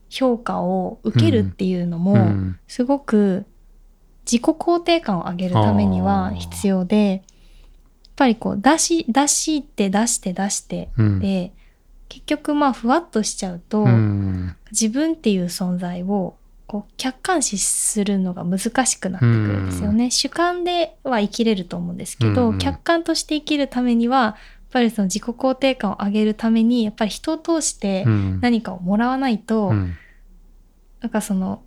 評価を受けるっていうのもすごく自己肯定感を上げるためには必要で、やっぱりこう出して、うん、で結局まあふわっとしちゃうと、うん、自分っていう存在を客観視するのが難しくなってくるんですよね。主観では生きれると思うんですけど、うんうん、客観として生きるためにはやっぱりその自己肯定感を上げるためにやっぱり人を通して何かをもらわないと、うん、なんかその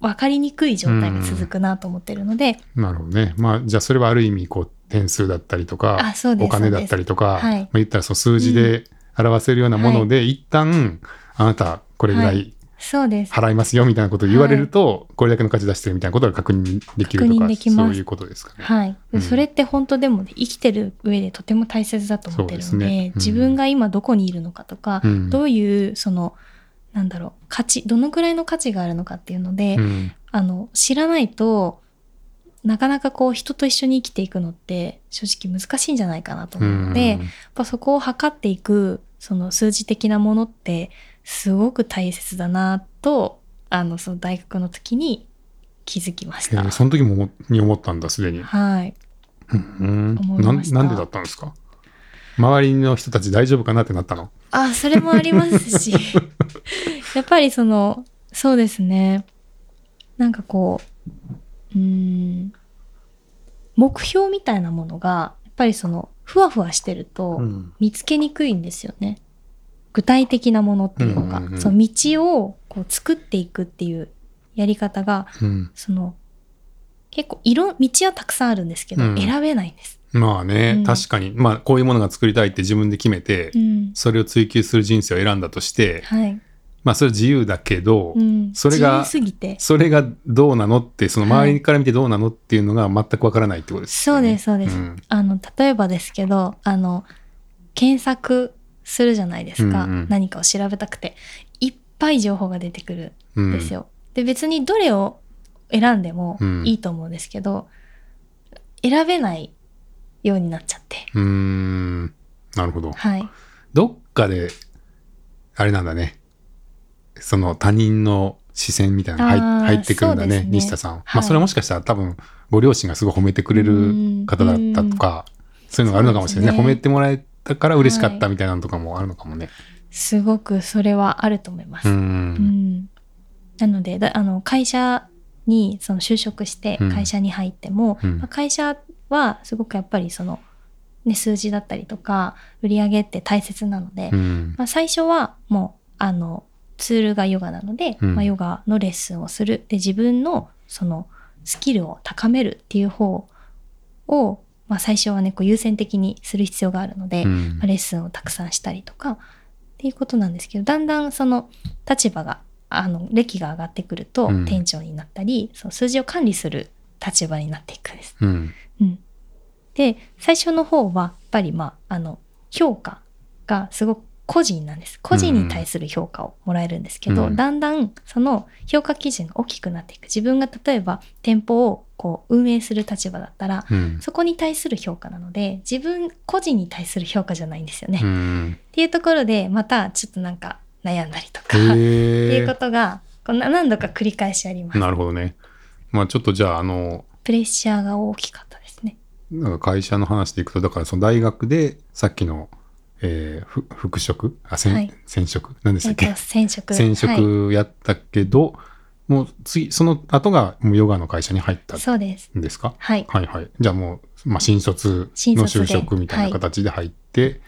分かりにくい状態が続くなと思ってるので、うん、なるほどね、まあ、じゃあそれはある意味こう点数だったりとかお金だったりとか、はい、まあ、言ったらその数字で表せるようなもので、うん、一旦あなたこれぐらい払いますよみたいなことを言われると、はい、これだけの価値出してるみたいなことが確認できるとかそういうことですかね、はい、うん、それって本当でも生きてる上でとても大切だと思ってるの で、ね、うん、自分が今どこにいるのかとか、うん、どういうそのなんだろう価値どのくらいの価値があるのかっていうので、うん、知らないとなかなかこう人と一緒に生きていくのって正直難しいんじゃないかなと思うので、うん、やっぱそこを測っていくその数字的なものってすごく大切だなとその大学の時に気づきました。その時もに思ったんだすでに。はい。うん、なんでだったんですか。周りの人たち大丈夫かなってなったの？あ、それもありますしやっぱりそのそうですね、なんかこう目標みたいなものがやっぱりそのふわふわしてると見つけにくいんですよね、うん、具体的なものっていうのが、うんうんうん、その道をこう作っていくっていうやり方が、うん、その結構道はたくさんあるんですけど、うん、選べないんです。まあね、うん、確かに、まあ、こういうものが作りたいって自分で決めて、うん、それを追求する人生を選んだとして、はい、まあ、それは自由だけど、うん、それがどうなのってその周りから見てどうなのっていうのが全くわからないってことですよね、はい、そうですそうです、うん、例えばですけど検索するじゃないですか、うんうん、何かを調べたくていっぱい情報が出てくるんですよ、うん、で別にどれを選んでもいいと思うんですけど、うん、選べないようになっちゃって。なるほど、はい、どっかであれなんだね、その他人の視線みたいなの入ってくるんだ ね、西田さん、はい、まあ、それはもしかしたら多分ご両親がすごい褒めてくれる方だったとかそういうのがあるのかもしれない、ね、褒めてもらえたから嬉しかったみたいなのとかもあるのかもね、はい、すごくそれはあると思います。うん、なので会社にその就職して会社に入っても、うん、まあ、会社はすごくやっぱりその、ね、数字だったりとか売り上げって大切なので、うん、まあ、最初はもうツールがヨガなので、うん、まあ、ヨガのレッスンをするで自分のそのスキルを高めるっていう方を、まあ、最初はねこう優先的にする必要があるので、うん、まあ、レッスンをたくさんしたりとかっていうことなんですけど、だんだんその立場が歴が上がってくると、うん、店長になったりその数字を管理する立場になっていくんです、うんうん、で最初の方はやっぱり、まあ、評価がすごく個人なんです。個人に対する評価をもらえるんですけど、うん、だんだんその評価基準が大きくなっていく。自分が例えば店舗をこう運営する立場だったら、うん、そこに対する評価なので自分個人に対する評価じゃないんですよね、うん、っていうところでまたちょっとなんか悩んだりとかっていうことがこんな何度か繰り返しあります。なるほどね、まあ、ちょっとじゃあプレッシャーが大きかったですね。なんか会社の話でいくと、だからその大学でさっきの、復職専職何でしたっけ、専職やったけど、はい、もう次その後がもうヨガの会社に入ったんですか？そうです、はい、はいはい。じゃあもう、まあ、新卒の就職みたいな形で入って、はい、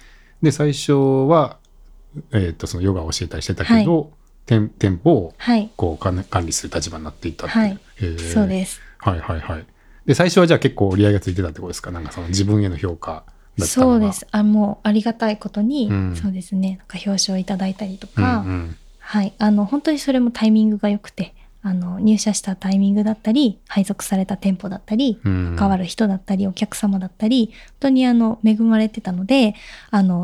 で最初は、そのヨガを教えたりしてたけど、はい、店舗をこう、はい、管理する立場になっていたっていう、はい、そうです、はいはいはい、で最初はじゃあ結構売り上げがついてたってことですか？なんかその自分への評価だったのが。そうです、もうありがたいことに、うん、そうですね、なんか表彰いただいたりとか、うんうん、はい、本当にそれもタイミングが良くて入社したタイミングだったり配属された店舗だったり、うん、関わる人だったりお客様だったり本当に恵まれてたので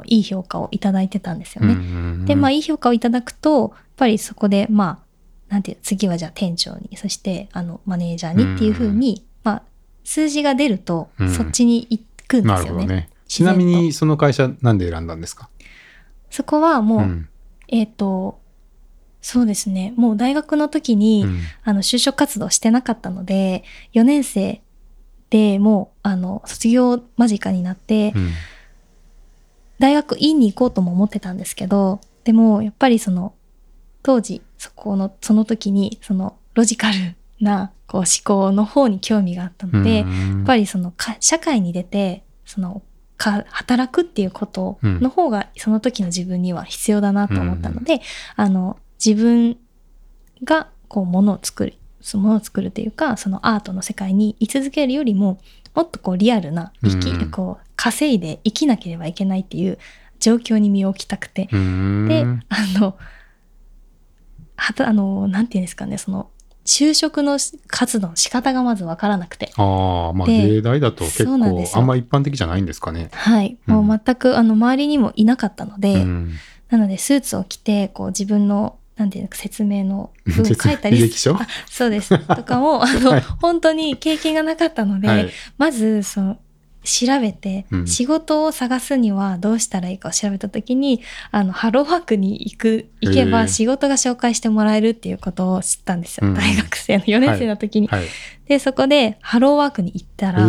いい評価をいただいてたんですよね、うんうんうん、で、まあ、いい評価をいただくとやっぱりそこで、まあ、なんていう次はじゃあ店長にそしてマネージャーにっていう風に、うんうん、まあ、数字が出るとそっちに行くんですよね、うん、なるほどね。ちなみにその会社なんで選んだんですか？そこはもう、うん、そうですね、もう大学の時に、うん、就職活動してなかったので4年生でもう卒業間近になって、うん、大学院に行こうとも思ってたんですけど、でもやっぱりその当時その時にそのロジカルなこう思考の方に興味があったので、やっぱりその社会に出てその働くっていうことの方がその時の自分には必要だなと思ったので、うん、自分がこうものを作るというか、そのアートの世界に居続けるよりももっとこうリアルなこう稼いで生きなければいけないっていう状況に身を置きたくて、うん、でなんていうんですかね、その就職の活動の仕方がまず分からなくて、まあ、芸大だと結構あんま一般的じゃないんですかね。はい、うん、もう全く周りにもいなかったので、うん、なのでスーツを着てこう自分のなんていうの説明の文を書いたり、履歴書、そうですとかもはい、本当に経験がなかったので、はい、まずその調べて、うん、仕事を探すにはどうしたらいいかを調べたときにハローワークに行けば仕事が紹介してもらえるっていうことを知ったんですよ、大学生の4年生の時に、はいはい、でそこでハローワークに行ったら、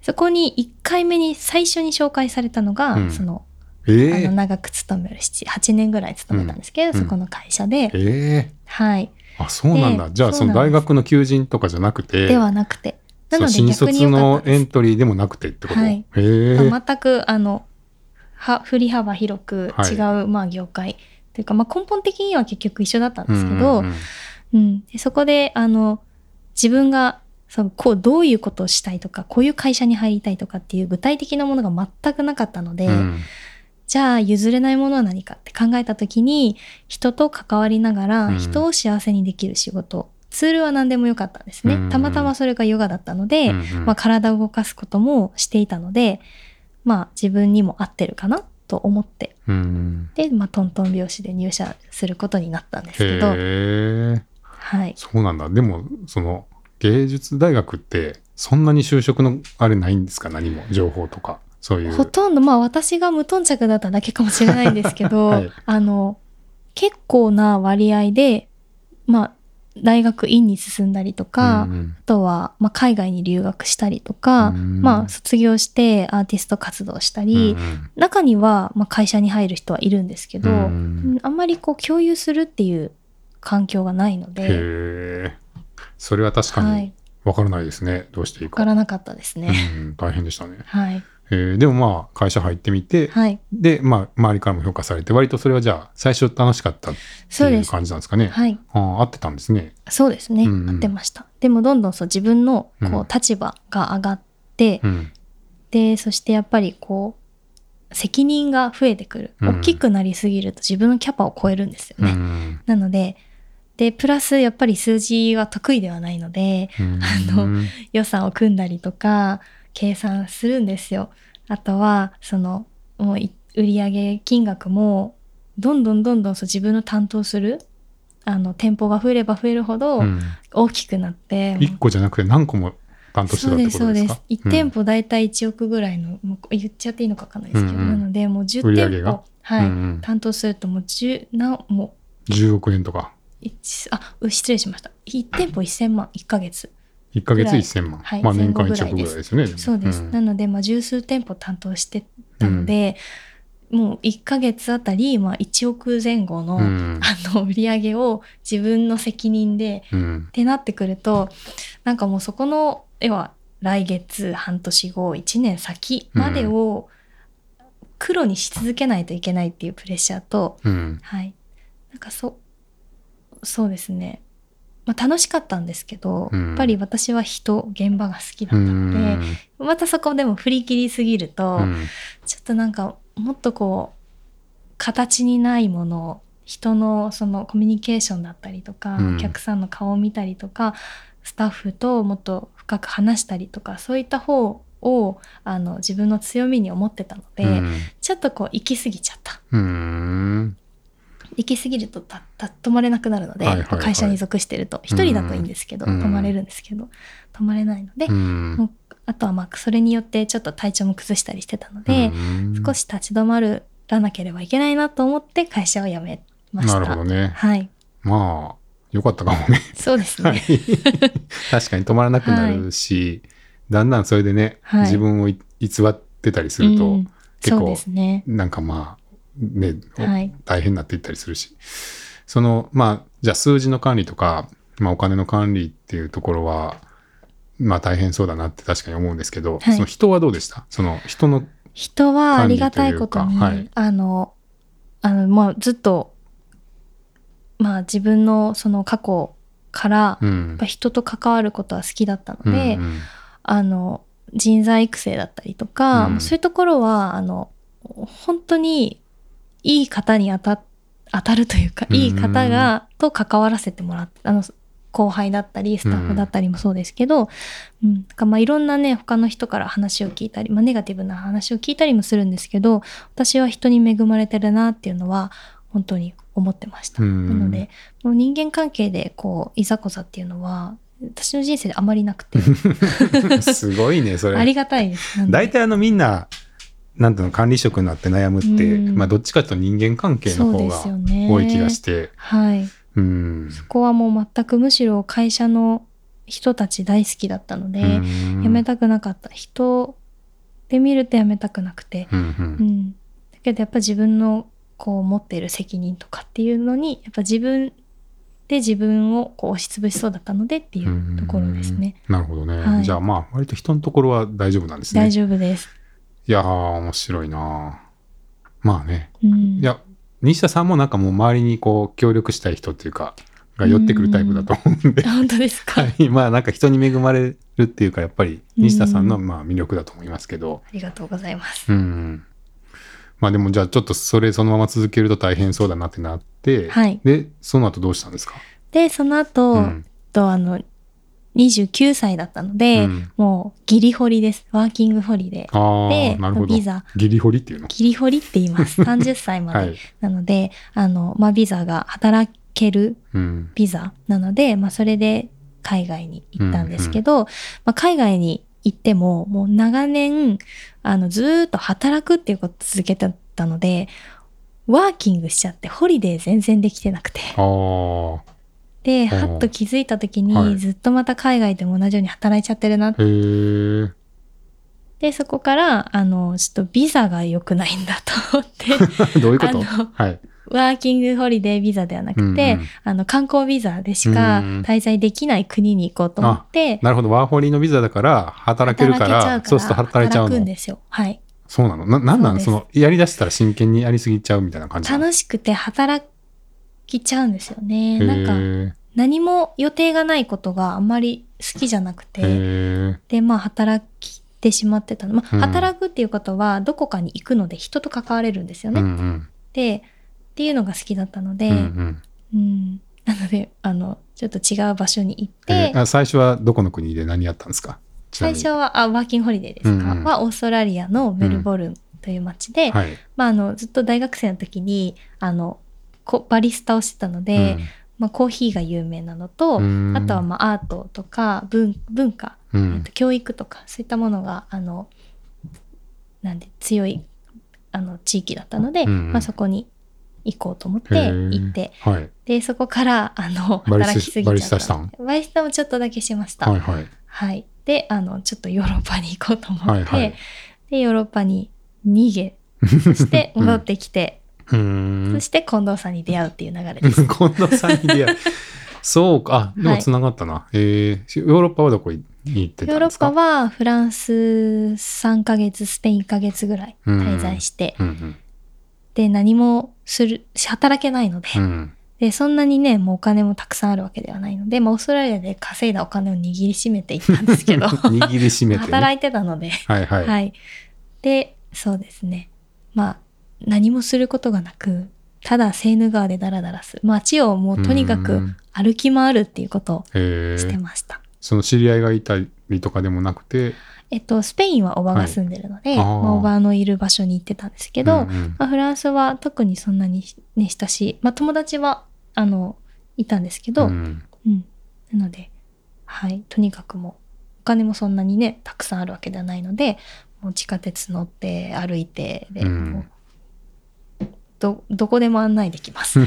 そこに1回目に最初に紹介されたのが、うん、その長く勤める8年ぐらい勤めたんですけど、うん、そこの会社で、はい、あ、そうなんだ。じゃあその大学の求人とかじゃなくてではなくて、なので新卒のエントリーでもなくてってこと、はい、全く振り幅広く違う、はい、まあ、業界というか、まあ、根本的には結局一緒だったんですけど、うんうんうんうん、でそこで自分がこうどういうことをしたいとか、こういう会社に入りたいとかっていう具体的なものが全くなかったので、うん、じゃあ譲れないものは何かって考えた時に、人と関わりながら人を幸せにできる仕事、うん、ツールは何でもよかったんですね。たまたまそれがヨガだったので、うんうん、まあ、体を動かすこともしていたので、まあ、自分にも合ってるかなと思って、うんうん、で、まあ、トントン拍子で入社することになったんですけど、はい、そうなんだ。でもその芸術大学ってそんなに就職のあれないんですか？何も情報とかそういうほとんど、まあ、私が無頓着だっただけかもしれないんですけど、はい、結構な割合で、まあ、大学院に進んだりとか、うんうん、あとは、まあ、海外に留学したりとか、うん、まあ、卒業してアーティスト活動したり、うん、中には、まあ、会社に入る人はいるんですけど、うん、あんまりこう共有するっていう環境がないので、それは確かに分からないですね、はい、どうしていいか分からなかったですね、うん、大変でしたね、はい。でもまあ会社入ってみて、はい、で、まあ、周りからも評価されて、割とそれはじゃあ最初楽しかったっていう感じなんですかね。はい、合ってたんですね。そうですね、うんうん、合ってました。でもどんどん自分のこう立場が上がって、うん、でそしてやっぱりこう責任が増えてくる、大きくなりすぎると自分のキャパを超えるんですよね、うん、なのでプラスやっぱり数字は得意ではないので、うん、予算を組んだりとか計算するんですよ。あとはもう売上金額もどんどん自分の担当する店舗が増えれば増えるほど大きくなって、うん、1個じゃなくて何個も担当してたってことですか？そうです、1店舗だいたい1億ぐらいの、もう言っちゃっていいのか分かんないですけど、うんうん、なのでもう10店舗、はい、うんうん、担当するともう10億円とか、失礼しました、1店舗1000万1ヶ月1ヶ月1000万、はい、まあ、年間1億ぐらいですよね。そうです、うん、なので、まあ、十数店舗担当してたので、うん、もう1ヶ月あたり、まあ、1億前後の、うん、売り上げを自分の責任で、うん、ってなってくると、なんかもうそこの絵は来月、半年後、1年先までを黒にし続けないといけないっていうプレッシャーと、うん、はい、なんかそうですね、まあ、楽しかったんですけど、うん、やっぱり私は現場が好きだったので、うん、またそこでも振り切りすぎると、うん、ちょっとなんかもっとこう形にないもの、人のそのコミュニケーションだったりとか、うん、お客さんの顔を見たりとか、スタッフともっと深く話したりとか、そういった方を自分の強みに思ってたので、うん、ちょっとこう行き過ぎちゃった。行き過ぎると止まれなくなるので、はいはいはい、会社に属してると一人だといいんですけど、止まれるんですけど止まれないので、もうあとはまあそれによってちょっと体調も崩したりしてたので、少し立ち止まらなければいけないなと思って会社を辞めました。なるほどね、はい、まあ良かったかもね。そうですね、はい、確かに止まらなくなるし、はい、だんだんそれでね、はい、自分を偽ってたりすると、うん、結構なんかまあね、はい、大変になっていったりするし、まあ、じゃあ数字の管理とか、まあ、お金の管理っていうところは、まあ、大変そうだなって確かに思うんですけど、はい、人はどうでした？人の人はありがたいことに、はい、まあ、ずっと、まあ、自分のその過去から、うん、やっぱ人と関わることは好きだったので、うんうん、人材育成だったりとか、うん、そういうところは本当にいい方に当たるというか、いい方が、うん、と関わらせてもらって、後輩だったりスタッフだったりもそうですけど、うん、かまあいろんなね他の人から話を聞いたり、まあ、ネガティブな話を聞いたりもするんですけど、私は人に恵まれてるなっていうのは本当に思ってました、うん、なのでもう人間関係でこういざこざっていうのは私の人生であまりなくてすごいねそれありがたいです。大体みんななんていうの管理職になって悩むって、うん、まあ、どっちかというと人間関係の方が多い気がして、はい、うん、そこはもう全くむしろ会社の人たち大好きだったので、うん、辞めたくなかった。人で見ると辞めたくなくて、うんうんうん、だけどやっぱ自分のこう持っている責任とかっていうのにやっぱ自分で自分をこう押しつぶしそうだったのでっていうところですね。なるほどね、はい、じゃあまあ割と人のところは大丈夫なんですね。大丈夫です。いやー面白いな。まあね、うん、いや西田さんもなんかもう周りにこう協力したい人っていうかが寄ってくるタイプだと思うんで、うん、本当ですか、はい、まあなんか人に恵まれるっていうかやっぱり西田さんのまあ魅力だと思いますけど、うん、ありがとうございます、うん、まあでもじゃあちょっとそのまま続けると大変そうだなってなって、はい、でその後どうしたんですか？でその後、うん、29歳だったので、うん、もうギリホリです。ワーキングホリデーでビザギリホリっていうのギリホリって言います30歳まで、はい、なのでまあ、ビザが働けるビザなので、うん、まあ、それで海外に行ったんですけど、うんうん、まあ、海外に行ってももう長年ずっと働くっていうことを続けてたのでワーキングしちゃってホリデー全然できてなくて、ではっと気づいた時に、はい、ずっとまた海外でも同じように働いちゃってるなって。へー。でそこからちょっとビザが良くないんだと思ってどういうこと？はい、ワーキングホリデービザではなくて、うんうん、観光ビザでしか滞在できない国に行こうと思って、うん、なるほど。ワーホリのビザだから働けるからそうすると働いちゃうの。働くんですよ。はい。そうなの。なんそのやりだしたら真剣にやりすぎちゃうみたいな感じなの。楽しくてきちゃうんですよね。なんか何も予定がないことがあんまり好きじゃなくて、でまあ働きてしまってたの、まあ、働くっていうことはどこかに行くので人と関われるんですよね、うんうん、でっていうのが好きだったので、うんうんうん、なのでちょっと違う場所に行って、最初はどこの国で何やったんですか？最初はワーキングホリデーですか、うんうん、はオーストラリアのメルボルンという街で、うん、はい、まあ、ずっと大学生の時にバリスタをしてたので、うん、まあ、コーヒーが有名なのと、あとはまあアートとか文化、うん、教育とかそういったものがなんで強い地域だったので、うん、まあ、そこに行こうと思って行って、はい、でそこから働きすぎちゃった。バリスタしたん？バリスタもちょっとだけしました、はいはいはい、でちょっとヨーロッパに行こうと思って、はいはい、でヨーロッパに逃げそして戻ってきて、うん、そして近藤さんに出会うっていう流れです近藤さんに出会うそうか、あ、でもつながったな、はい、ヨーロッパはどこに行ってたんですか？ヨーロッパはフランス3ヶ月スペイン1ヶ月ぐらい滞在して、うんうん、で何も働けないので、うん、でそんなにねもうお金もたくさんあるわけではないので、まあ、オーストラリアで稼いだお金を握りしめていったんですけど握りしめて、ね、働いてたので、はいはいはい、でそうですね、まあ何もすることがなくただセーヌ川でダラダラする街をもうとにかく歩き回るっていうことをしてました。その知り合いがいたりとかでもなくて、スペインはおばが住んでるので、はい、おばのいる場所に行ってたんですけど、うんうん、まあ、フランスは特にそんなに、ね、親しい、まあ、友達はいたんですけど、うんうん、なので、はい、とにかくもうお金もそんなにねたくさんあるわけではないのでもう地下鉄乗って歩いてで、うん、どこでも案内できます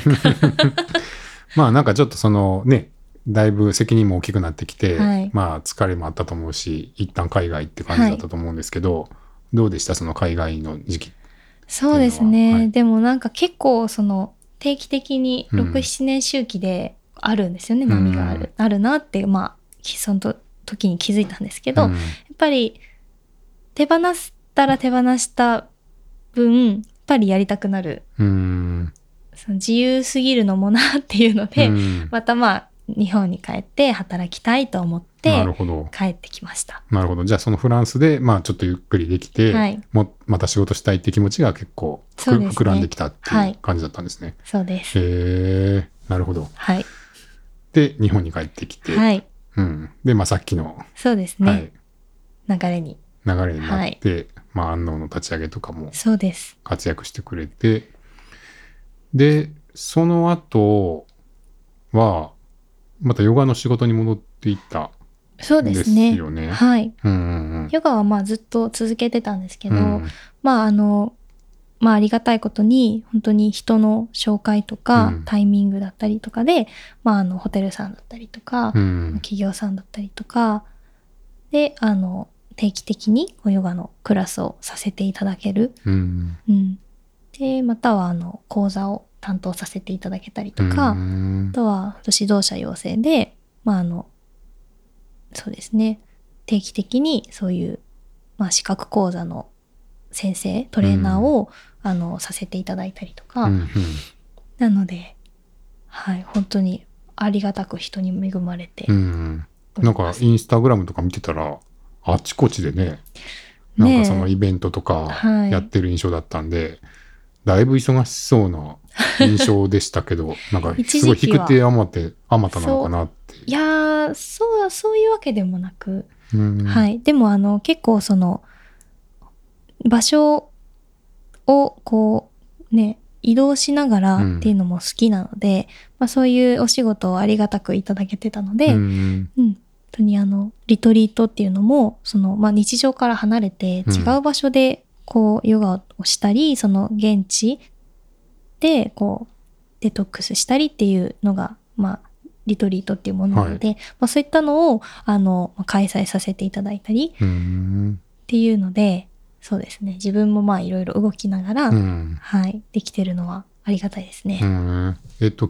まあなんかちょっとそのねだいぶ責任も大きくなってきて、はい、まあ疲れもあったと思うし一旦海外って感じだったと思うんですけど、はい、どうでしたその海外の時期？そうですね、はい、でもなんか結構その定期的に 6,7 年周期であるんですよね、うん、波があるなってまあその時に気づいたんですけど、うん、やっぱり手放すったら手放した分やっぱりやりたくなる、その自由すぎるのもなっていうので、またまあ日本に帰って働きたいと思って帰ってきました。なるほど。じゃあそのフランスでまあちょっとゆっくりできて、はい、また仕事したいって気持ちが結構膨らんできたっていう感じだったんですね。そうですね、はい、そうです。へえ、なるほど、はい、で日本に帰ってきて、はい、でまあさっきのそうですね、はい、流れになって、はい、まあ安納の立ち上げとかも活躍してくれて、でその後はまたヨガの仕事に戻っていったんですよね。はい、ヨガはまあずっと続けてたんですけど、まあまあありがたいことに本当に人の紹介とか、タイミングだったりとかで、まあホテルさんだったりとか、企業さんだったりとかで定期的にヨガのクラスをさせていただける、でまたは講座を担当させていただけたりとか、あとは指導者養成で、まあそうですね、定期的にそういう、まあ、資格講座の先生トレーナーを、させていただいたりとか、なので、はい、本当にありがたく人に恵まれて、なんかインスタグラムとか見てたらあちこちでね、なんかそのイベントとかやってる印象だったんで、はい、だいぶ忙しそうな印象でしたけどなんかすごい引く手あまたなのかなっていう。いやー、そういうわけでもなく、はい、でも結構その場所をこうね移動しながらっていうのも好きなので、まあ、そういうお仕事をありがたくいただけてたので、本当にリトリートっていうのもその、まあ、日常から離れて違う場所でこうヨガをしたり、その現地でこうデトックスしたりっていうのが、まあ、リトリートっていうものなので、はい、まあ、そういったのを開催させていただいたりっていうので、そうですね、自分もまあいろいろ動きながら、はい、できてるのはありがたいですね。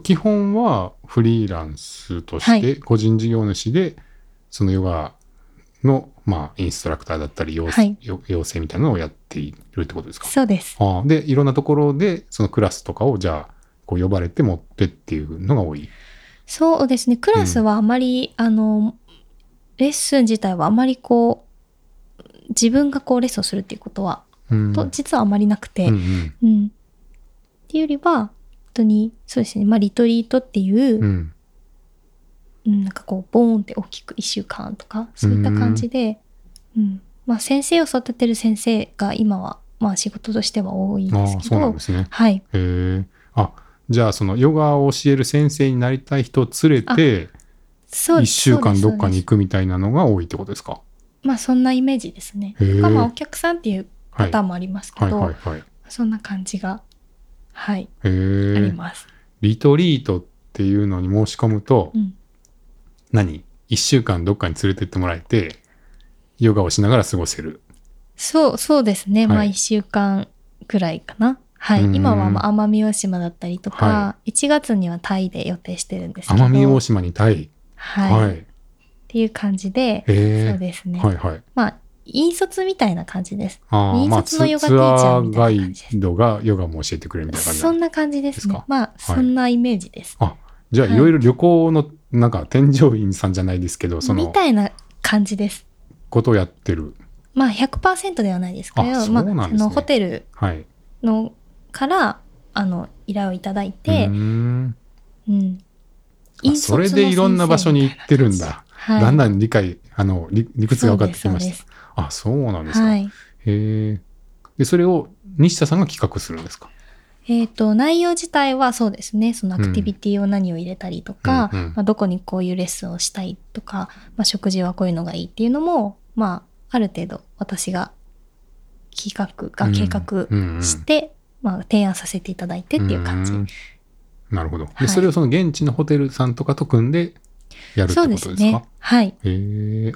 基本はフリーランスとして個人事業主で、はい、そのヨガの、まあ、インストラクターだったり養成みたいなのをやっているってことですか？そうです。あ、でいろんなところでそのクラスとかをじゃあこう呼ばれて持ってっていうのが多い？そうですね、クラスはあまり、レッスン自体はあまりこう自分がこうレッスンするっていうことは、実はあまりなくて、っていうよりは本当にそうですね、まあ、リトリートっていう、なんかこうボーンって大きく1週間とかそういった感じで、まあ、先生を育てる先生が今は、まあ、仕事としては多いんですけど。あ、そうなんですね、はい、あ、じゃあそのヨガを教える先生になりたい人を連れて1週間どっかに行くみたいなのが多いってことですか？まあそんなイメージですね。まあお客さんっていうパターンもありますけど、そんな感じが、はい、あります。リトリートっていうのに申し込むと、1週間どっかに連れてってもらえてヨガをしながら過ごせる？そうですね、はい、まあ1週間くらいかな、はい、今はまあ奄美大島だったりとか、はい、1月にはタイで予定してるんですけど。奄美大島にタイ、はいはい、っていう感じで、そうですね、はいはい、まあ、引率みたいな感じです。引率のヨガティーチャーみたいな感じです。ツアーガイドがヨガも教えてくれるみたいな感じですか？そんな感じですね、まあ、そんなイメージです。あ、じゃあいろいろ旅行のなんか添乗員さんじゃないですけど、そのみたいな感じですことをやってる。まあ 100% ではないですけど、まあ、ホテルのから依頼をいただいて、それでいろんな場所に行ってるんだ、はい、だんだん理屈が分かってきました。あ、そうなんですか、はい、へえ。それを西田さんが企画するんですか？内容自体はそうですね、そのアクティビティを何を入れたりとか、まあ、どこにこういうレッスンをしたいとか、まあ、食事はこういうのがいいっていうのも、まあ、ある程度私が計画して、まあ、提案させていただいてっていう感じ。なるほど。で、はい、それをその現地のホテルさんとかと組んでやるってことですか？そうですね、はい、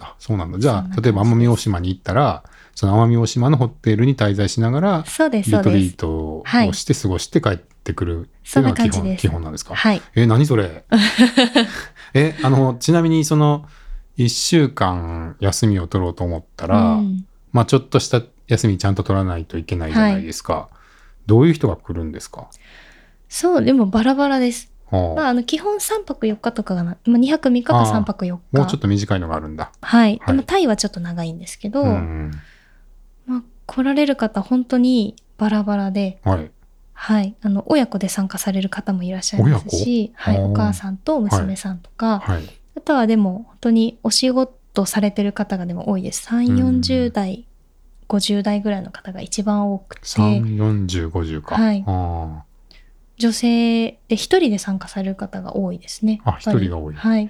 あ、そうなんだ。じゃあ例えば奄美大島に行ったらその奄美大島のホテルに滞在しながらリトリートをして過ごして帰ってくるっていうのが基本なんですか？はい、何それちなみにその1週間休みを取ろうと思ったら、まあちょっとした休みちゃんと取らないといけないじゃないですか、はい、どういう人が来るんですか？そうでもバラバラです。まあ、基本3泊4日とかがな、まあ、2泊3日か3泊4日もうちょっと短いのがあるんだ。はい、はい、でもタイはちょっと長いんですけど、うん、まあ、来られる方本当にバラバラで、はい、はい、親子で参加される方もいらっしゃいますし、はい、お母さんと娘さんとか、はいはい、あとはでも本当にお仕事されてる方がでも多いです。3、40代、うん、50代ぐらいの方が一番多くて、3、40、50か、はい、あ、女性で一人で参加される方が多いですね。あ、一人が多い、はい、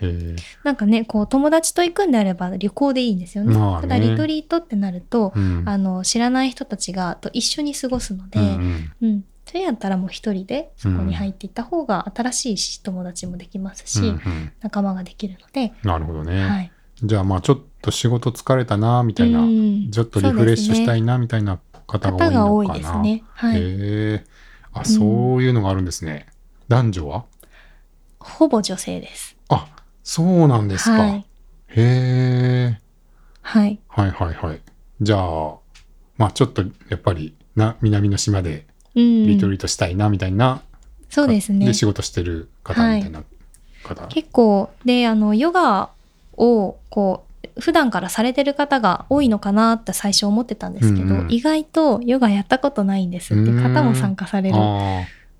なんかね、こう友達と行くんであれば旅行でいいんですよね、まあ、ね、ただリトリートってなると、うん、知らない人たちがと一緒に過ごすので、うん、うん、それやったらもう一人でそこに入っていった方が新しいし、うん、友達もできますし、うんうん、仲間ができるので。なるほどね、はい、じゃあまあちょっと仕事疲れたなみたいな、うん、ちょっとリフレッシュしたいなみたいな方が多いのかな、方が多いですね、はい、あ、そういうのがあるんですね、うん、男女はほぼ女性です。あ、そうなんですか、はい、へえ、はい、はいはいはい。じゃあまあちょっとやっぱりな南の島でリトリートしたいなみたいな、うん、そうですね、で仕事してる方みたいな方、はい、結構でヨガをこう普段からされてる方が多いのかなって最初思ってたんですけど、うんうん、意外とヨガやったことないんですっていう方も参加される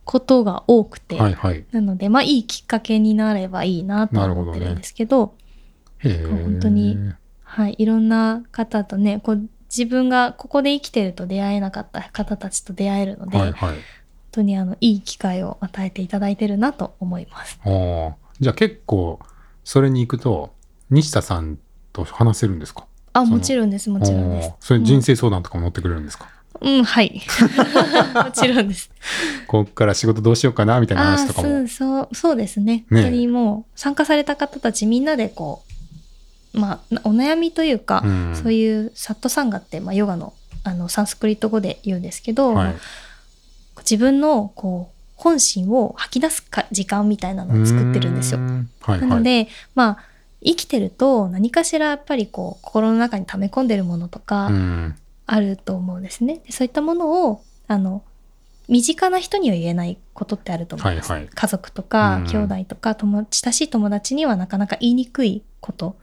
ことが多くて、はいはい、なのでまあいいきっかけになればいいなと思ってるんですけど、なるほどね、本当に、はい、いろんな方とね、こう自分がここで生きてると出会えなかった方たちと出会えるので、はいはい、本当にいい機会を与えていただいてるなと思います。あ、じゃあ結構それに行くと西田さんと話せるんですか？あ、もちろんです、もちろんです。それ人生相談とかも乗ってくれるんですか？うん、うん、はいもちろんです。ここから仕事どうしようかなみたいな話とかも。そうですね、本当にもう参加された方たちみんなでこう、まあ、お悩みというか、うん、そういうサットサンガって、まあ、ヨガの、サンスクリット語で言うんですけど、はい、自分のこう本心を吐き出すか時間みたいなのを作ってるんですよ、はいはい、なのでまあ生きてると何かしらやっぱりこう心の中に溜め込んでるものとかあると思うんですね、うん、でそういったものを身近な人には言えないことってあると思うんです、はいはい、家族とか、うん、兄弟とか親しい友達にはなかなか言いにくいこと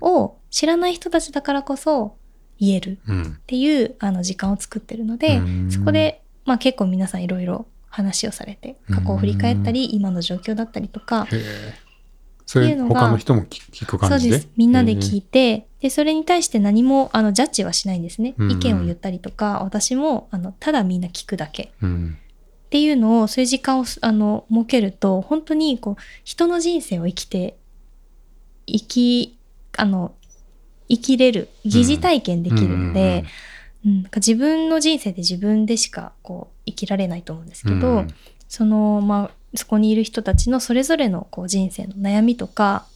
を知らない人たちだからこそ言えるっていう、うん、時間を作ってるので、うん、そこで、まあ、結構皆さんいろいろ話をされて過去を振り返ったり、うん、今の状況だったりとか、へー、それ他の人も聞く感じで、そうです、みんなで聞いて、でそれに対して何もジャッジはしないんですね、うんうん、意見を言ったりとか、私もただみんな聞くだけ、うん、っていうのをそういう時間を設けると本当にこう人の人生を生きれる疑似体験できるので、うんうんうん、なんか自分の人生で自分でしかこう生きられないと思うんですけど、うん、まあそこにいる人たちのそれぞれのこう人生の悩みとか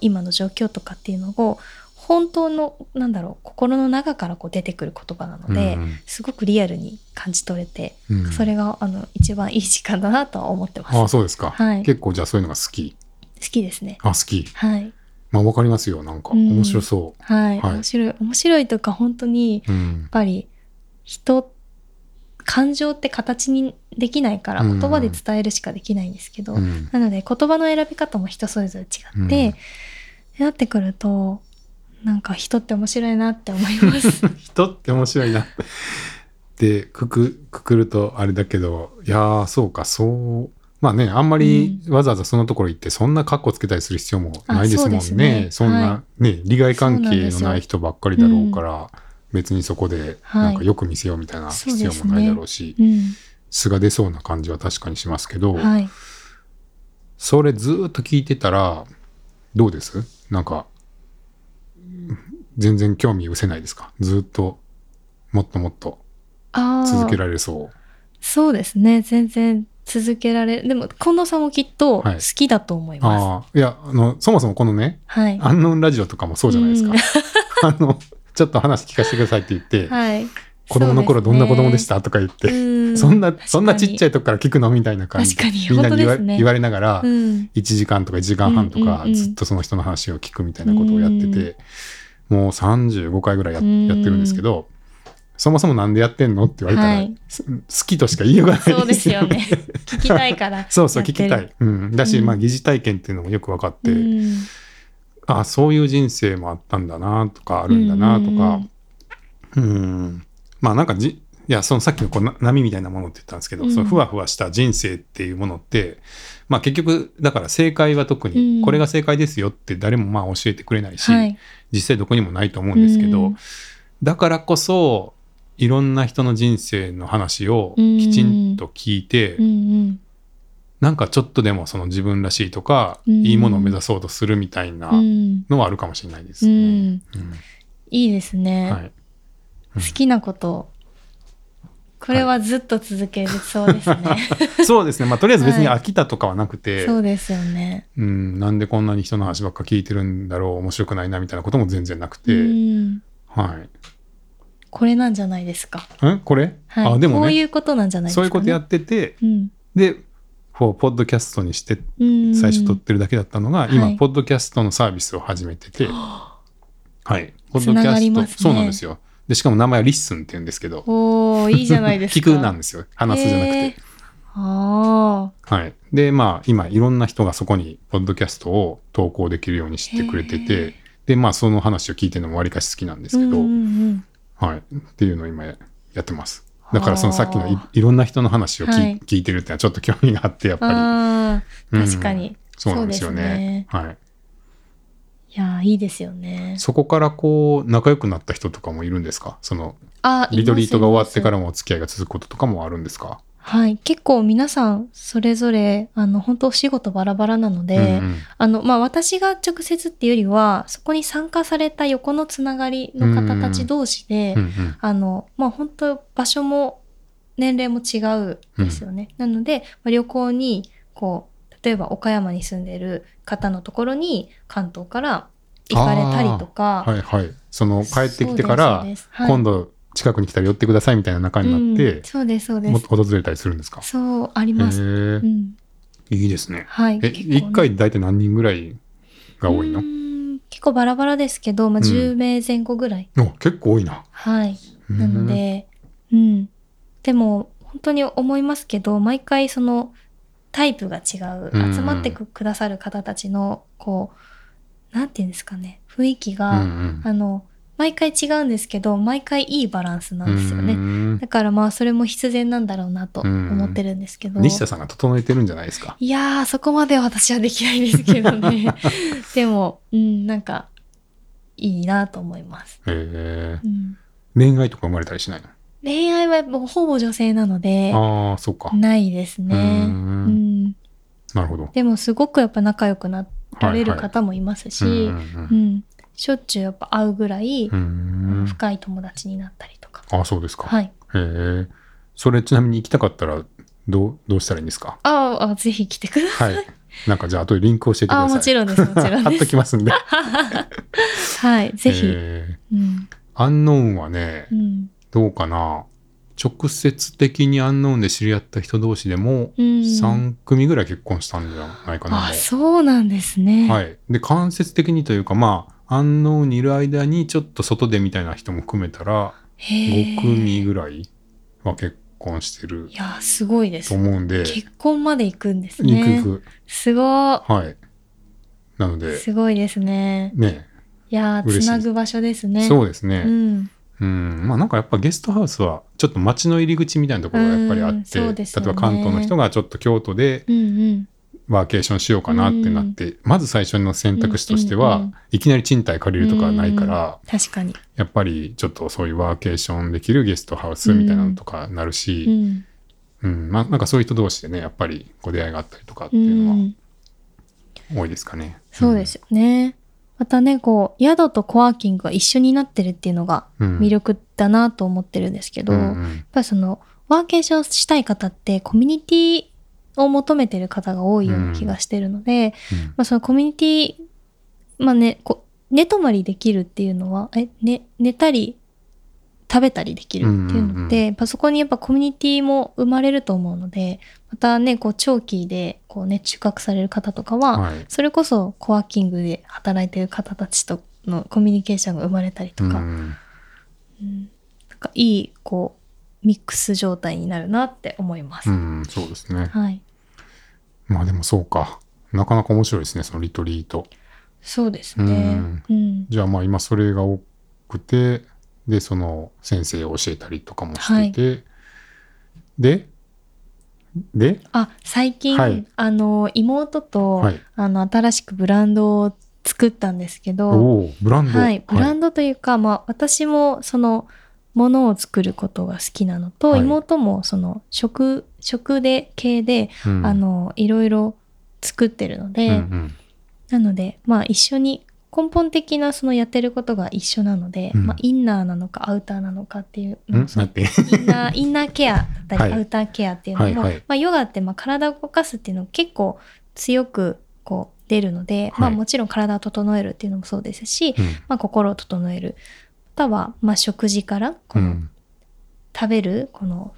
今の状況とかっていうのを本当のなんだろう心の中からこう出てくる言葉なので、うん、すごくリアルに感じ取れて、うん、それが一番いい時間だなとは思ってます。ああ、そうですか、はい、結構じゃあそういうのが好きですね。あ、好き、はい、まあ、わかりますよ、なんか面白そう、うん、はい、はい、面白いとか本当にやっぱり人って感情って形にできないから言葉で伝えるしかできないんですけど、うん、なので言葉の選び方も人それぞれ違って、うん、なってくるとなんか人って面白いなって思います人って面白いなってくくるとあれだけど、いや、そうか、そうまあね、あんまりわざわざそのところ行ってそんなカッコつけたりする必要もないですもんね、 そんな、ね、はい、利害関係のない人ばっかりだろうから、別にそこでなんかよく見せようみたいな必要もないだろうし、はい、うね、うん、素が出そうな感じは確かにしますけど、はい、それずっと聞いてたらどうです？なんか全然興味失せないですか？ずっともっともっと続けられそう。そうですね、全然続けられる。でも近藤さんもきっと好きだと思います、はい、いやそもそもこのね、はい、アンノンラジオとかもそうじゃないですか、うん、ちょっと話聞かせてくださいって言って、はい、子供の頃どんな子供でしたとか言って、そんなちっちゃいとこから聞くのみたいな感じでみんなに言われながら、うん、1時間とか1時間半とかずっとその人の話を聞くみたいなことをやってて、もう35回ぐらいやってるんですけど、そもそもなんでやってんのって言われたら、はい、好きとしか言いようがないですよね。そうですよね。聞きたいから。そうそう、聞きたい。うん、だし、まあ、疑似体験っていうのもよく分かって、うん、あ、そういう人生もあったんだなとか、あるんだなとか、うん、まあ、なんかいや、そのさっきのこう波みたいなものって言ったんですけど、うん、そのふわふわした人生っていうものって、まあ結局、だから正解は特に、これが正解ですよって誰もまあ教えてくれないし、はい、実際どこにもないと思うんですけど、うん、だからこそ、いろんな人の人生の話をきちんと聞いて、うん、なんかちょっとでもその自分らしいとか、うん、いいものを目指そうとするみたいなのはあるかもしれないですね。うんうん、いいですね。はい、うん、好きなことこれはずっと続けるそうですね、はい、そうですね、まあ、とりあえず別に飽きたとかはなくて、はい、そうですよね、うん、なんでこんなに人の話ばっか聞いてるんだろう面白くないなみたいなことも全然なくて、うん、はい、これなんじゃないですかこれ、はい、あ、でもね、こういうことなんじゃないですか、ね、そういうことやってて、うん、でポッドキャストにして最初撮ってるだけだったのが、うん、今、はい、ポッドキャストのサービスを始めてて、はい、ポッドキャストつながりますね。そうなんですよ。でしかも名前はリッスンって言うんですけど、お、いいじゃないですか。聞くなんですよ、話すじゃなくて。あ、はい、でまあ今いろんな人がそこにポッドキャストを投稿できるようにしてくれてて、でまあその話を聞いてるのもわりかし好きなんですけど、うんうんうん、はい、っていうのを今やってます。だからそのさっきの いろんな人の話を、はい、聞いてるってのはちょっと興味があって、やっぱり、あ、確かに、うん、そうなんですよね、そうですね、はい、いや、いいですよね。そこからこう仲良くなった人とかもいるんですか？そのリトリートが終わってからもお付き合いが続くこととかもあるんですか？はい、結構皆さんそれぞれ本当仕事バラバラなので、うんうん、まあ、私が直接っていうよりはそこに参加された横のつながりの方たち同士で、うんうんうんうん、まあ、本当場所も年齢も違うんですよね、うん、なので、まあ、旅行にこう例えば岡山に住んでる方のところに関東から行かれたりとか、はいはい、その帰ってきてから今度近くに来たら寄ってくださいみたいな仲になって、うん、そうですそうです、訪れたりするんですか？そうあります、うん、いいですね、はい、1回大体何人ぐらいが多いの？結構バラバラですけど、まあ、10名前後ぐらい、うん、結構多いな、はい、なので、うん、でも本当に思いますけど、毎回そのタイプが違う、集まってくださる方たちのこうなんていうんですかね、雰囲気が、うんうん、毎回違うんですけど、毎回いいバランスなんですよね、うん、だからまあそれも必然なんだろうなと思ってるんですけど、うん、西田さんが整えてるんじゃないですか？いやー、そこまでは私はできないですけどねでも、うん、なんかいいなと思います。へー、うん、恋愛とか生まれたりしないの？恋愛はもうほぼ女性なので、あ、そうか、ないですね、うん、うん、なるほど。でもすごくやっぱ仲良くなられる方もいますし、はいはい、うん、しょっちゅうやっぱ会うぐらい深い友達になったりとか。あ、そうですか、はい、へ、それちなみに行きたかったらどうしたらいいんですか？あ、ぜひ来てください、はい、なんかじゃあ後でリンクを教えてください。あ、もちろんです、もちろんです貼っときますんではい、ぜひ、うん、アンノーンはね、うん、どうかな、直接的にアンノーンで知り合った人同士でも3組ぐらい結婚したんじゃないかな、うん、あ、そうなんですね、はい、で間接的にというか、まあアンノーンにいる間にちょっと外でみたいな人も含めたら5組ぐらいは結婚してる。いや、すごいですと思うんで、結婚まで行くんですね。行く、すごい、はい、なのですごいですね。ね、いや、つなぐ場所ですね。そうですね、うん、うん、まあ、なんかやっぱゲストハウスはちょっと街の入り口みたいなところがやっぱりあって、ね、例えば関東の人がちょっと京都でワーケーションしようかなってなって、うんうん、まず最初の選択肢としては、うんうんうん、いきなり賃貸借りるとかはないから、うん、確かにやっぱりちょっとそういうワーケーションできるゲストハウスみたいなのとかなるし、うんうん、まあ、なんかそういう人同士でね、やっぱりこう出会いがあったりとかっていうのは多いですかね、うんうん、そうですよね。またね、こう宿とコワーキングが一緒になってるっていうのが魅力だなと思ってるんですけど、うんうん、やっぱりそのワーケーションしたい方ってコミュニティを求めてる方が多いような気がしてるので、うんうん、まあ、そのコミュニティ、まあね、寝泊まりできるっていうのは、寝たり食べたりできるっていうので、うんうんうん、まあ、そこにやっぱコミュニティも生まれると思うので、またね、こう長期でこうね、宿泊される方とかは、はい、それこそコワーキングで働いてる方たちとのコミュニケーションが生まれたりとか、うんうん、いいこうミックス状態になるなって思います。うん、そうですね。はい。まあでもそうか。なかなか面白いですね、そのリトリート。そうですね。うん、じゃあまあ今それが多くて、でその先生を教えたりとかもしてて、はい、であ最近、はい、妹と、はい、新しくブランドを作ったんですけど、おブランド、はい、ブランドというか、はいまあ、私もそのものを作ることが好きなのと、はい、妹もその食で系で、うん、いろいろ作ってるので、うんうん、なので、まあ、一緒に根本的なそのやってることが一緒なので、うんまあ、インナーなのかアウターなのかっていうのもインナーケアだったり、はい、アウターケアっていうのも、はいはいまあ、ヨガってまあ体を動かすっていうのが結構強くこう出るので、はいまあ、もちろん体を整えるっていうのもそうですし、うんまあ、心を整えるまたはまあ食事からこの食べるこの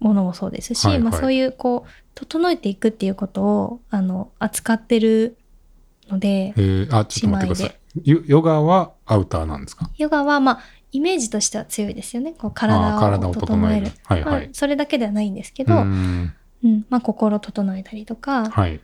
ものもそうですし、はいはいまあ、そういうこう整えていくっていうことを扱ってるので、あちょっと待ってください。ヨガはアウターなんですか？ヨガは、まあ、イメージとしては強いですよね。こう体を整える、はいはいまあ、それだけではないんですけど、うんまあ、心を整えたりとか、はい、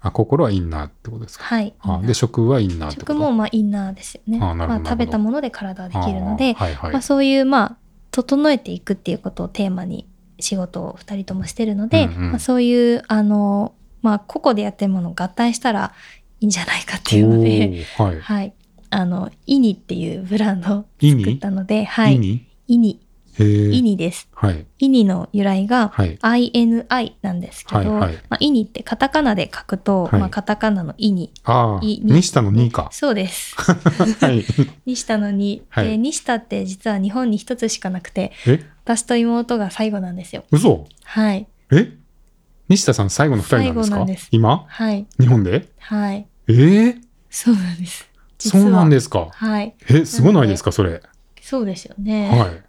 あ心はインナーってことですか？はい、あで食はインナーってこと？食もまあインナーですよね。まあ、食べたもので体はできるので、はいはいまあ、そういう、まあ、整えていくっていうことをテーマに仕事を2人ともしてるので、うんうんまあ、そういうまあ、個々でやってるものを合体したらいいんじゃないかっていうので、はいはい、イニっていうブランドを作ったので、はい、イニです、はい、イニの由来が、はい、INI なんですけど、はいはいまあ、イニってカタカナで書くと、はいまあ、カタカナのイニ、あイニ西田の2かそうです、はい、西田の2、はい、で西田って実は日本に一つしかなくて私と妹が最後なんですよ。嘘、はい、西田さん最後の2人なんですか？です今、はい、日本で、はいそうなんです。そうなんですか？はい、すごないですかそれ？そうですよね、はい、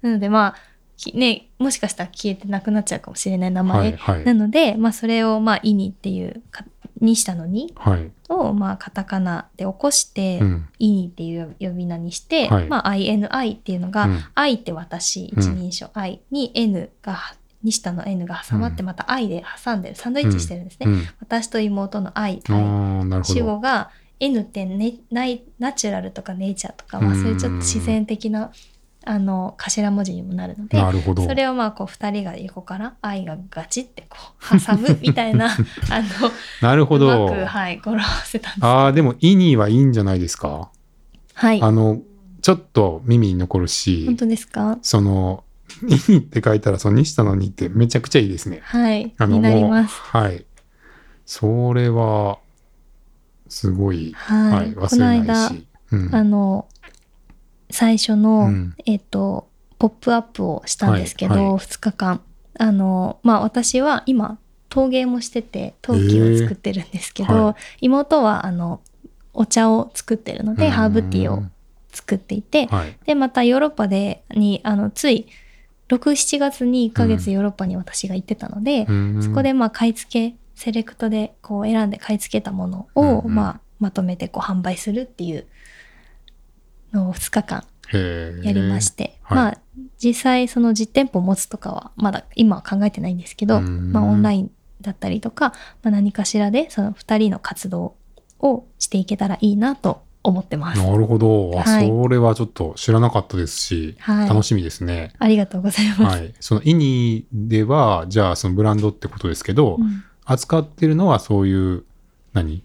なのでまあ、ね、もしかしたら消えてなくなっちゃうかもしれない名前、はいはい、なので、まあ、それを、まあ、イニっていう西田のニを、まあ、カタカナで起こして、うん、イニっていう呼び名にして、はいまあ、INI っていうのが、うん、I って私一人称、うん、I に N が西田の N が挟まってまた I で挟んでる、うん、サンドイッチしてるんですね、うん、私と妹の I 主語が N って、ね、ナチュラルとかネイチャーとか、まあ、そういうちょっと自然的な頭文字にもなるので、なるほど、それをまあこう2人が横から愛がガチってこう挟むみたいななるほど、うまく、はい、語呂合わせたんです。あでもイニーはいいんじゃないですか？はいちょっと耳に残るし。本当ですか？そのイニって書いたらその西田の2ってめちゃくちゃいいですね。はいになります。はいそれはすごい、はいはい、忘れないし、この間、うん、最初の、うんポップアップをしたんですけど、はいはい、2日間まあ、私は今陶芸もしてて陶器を作ってるんですけど、はい、妹はお茶を作ってるのでハーブティーを作っていて、はい、でまたヨーロッパでについ 6,7 月に1ヶ月ヨーロッパに私が行ってたので、うん、そこでまあ買い付けセレクトでこう選んで買い付けたものを、うん、まあ、まとめてこう販売するっていうのを2日間やりまして、はい、まあ実際その実店舗を持つとかはまだ今は考えてないんですけど、まあ、オンラインだったりとか、まあ、何かしらでその2人の活動をしていけたらいいなと思ってます。なるほど、はい、それはちょっと知らなかったですし、はい、楽しみですね。ありがとうございます、はい、そのイニではじゃあそのブランドってことですけど、うん、扱ってるのはそういう何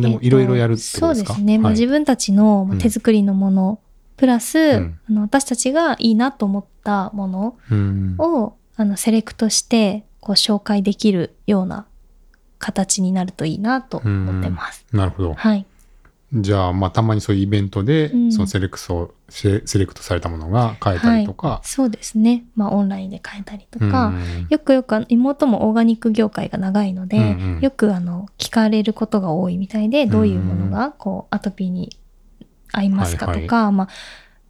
でもいろいろやるってことですか？そうですね、はい、まあ、自分たちの手作りのもの、うん、プラス、うん、私たちがいいなと思ったものを、うん、セレクトしてこう紹介できるような形になるといいなと思ってます、うん、なるほど、はい、じゃあ、まあ、たまにそういうイベントで、うん、そのセレクトされたものが買えたりとか、はい、そうですね、まあ、オンラインで買えたりとか、うん、よく妹もオーガニック業界が長いので、うんうん、よく聞かれることが多いみたいで、どういうものがこうアトピーに合いますかとか、はいはい、まあ、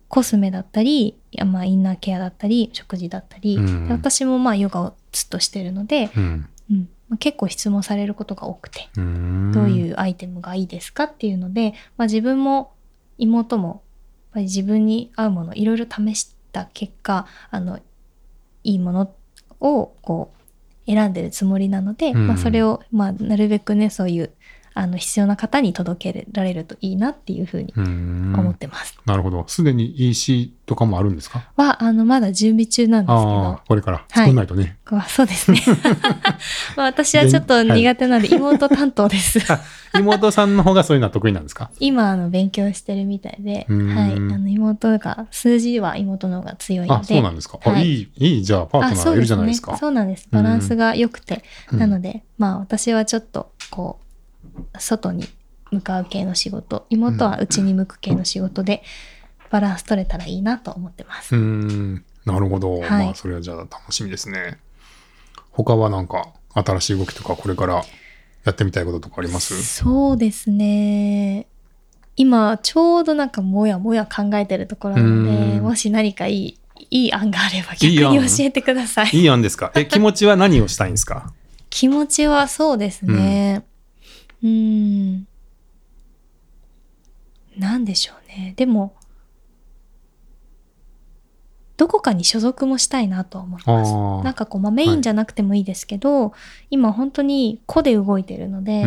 コスメだったり、まあ、インナーケアだったり食事だったり、うん、私もまあヨガをずっとしてるので、うんうん、結構質問されることが多くて、どういうアイテムがいいですかっていうので、まあ、自分も妹もぱり自分に合うものいろいろ試した結果、いいものをこう選んでるつもりなので、うん、それを、なるべくね、そういう必要な方に届けられるといいなっていうふうに思ってます。なるほど。すでに EC とかもあるんですか？はまだ準備中なんですけど、これから作んないとね。はい、そうですね。私はちょっと苦手なので妹担当です。妹さんの方がそういうのは得意なんですか？今勉強してるみたいで、はい、妹が数字は妹の方が強いので。あ、そうなんですか。はい、いいじゃあパートナーがいるじゃないですか。そうなんです。バランスが良くて、なので私はちょっとこう外に向かう系の仕事、妹は内に向く系の仕事でバランス取れたらいいなと思ってます。なるほど、はい、それはじゃあ楽しみですね。他はなんか新しい動きとかこれからやってみたいこととかあります？そうですね、今ちょうどなんかもやもや考えてるところなので、もし何かいい案があれば逆に教えてください。いい案ですか？気持ちは何をしたいんですか？気持ちはそうですね、なんでしょうね。でもどこかに所属もしたいなと思います。なんかこう、メインじゃなくてもいいですけど、今本当に個で動いてるので、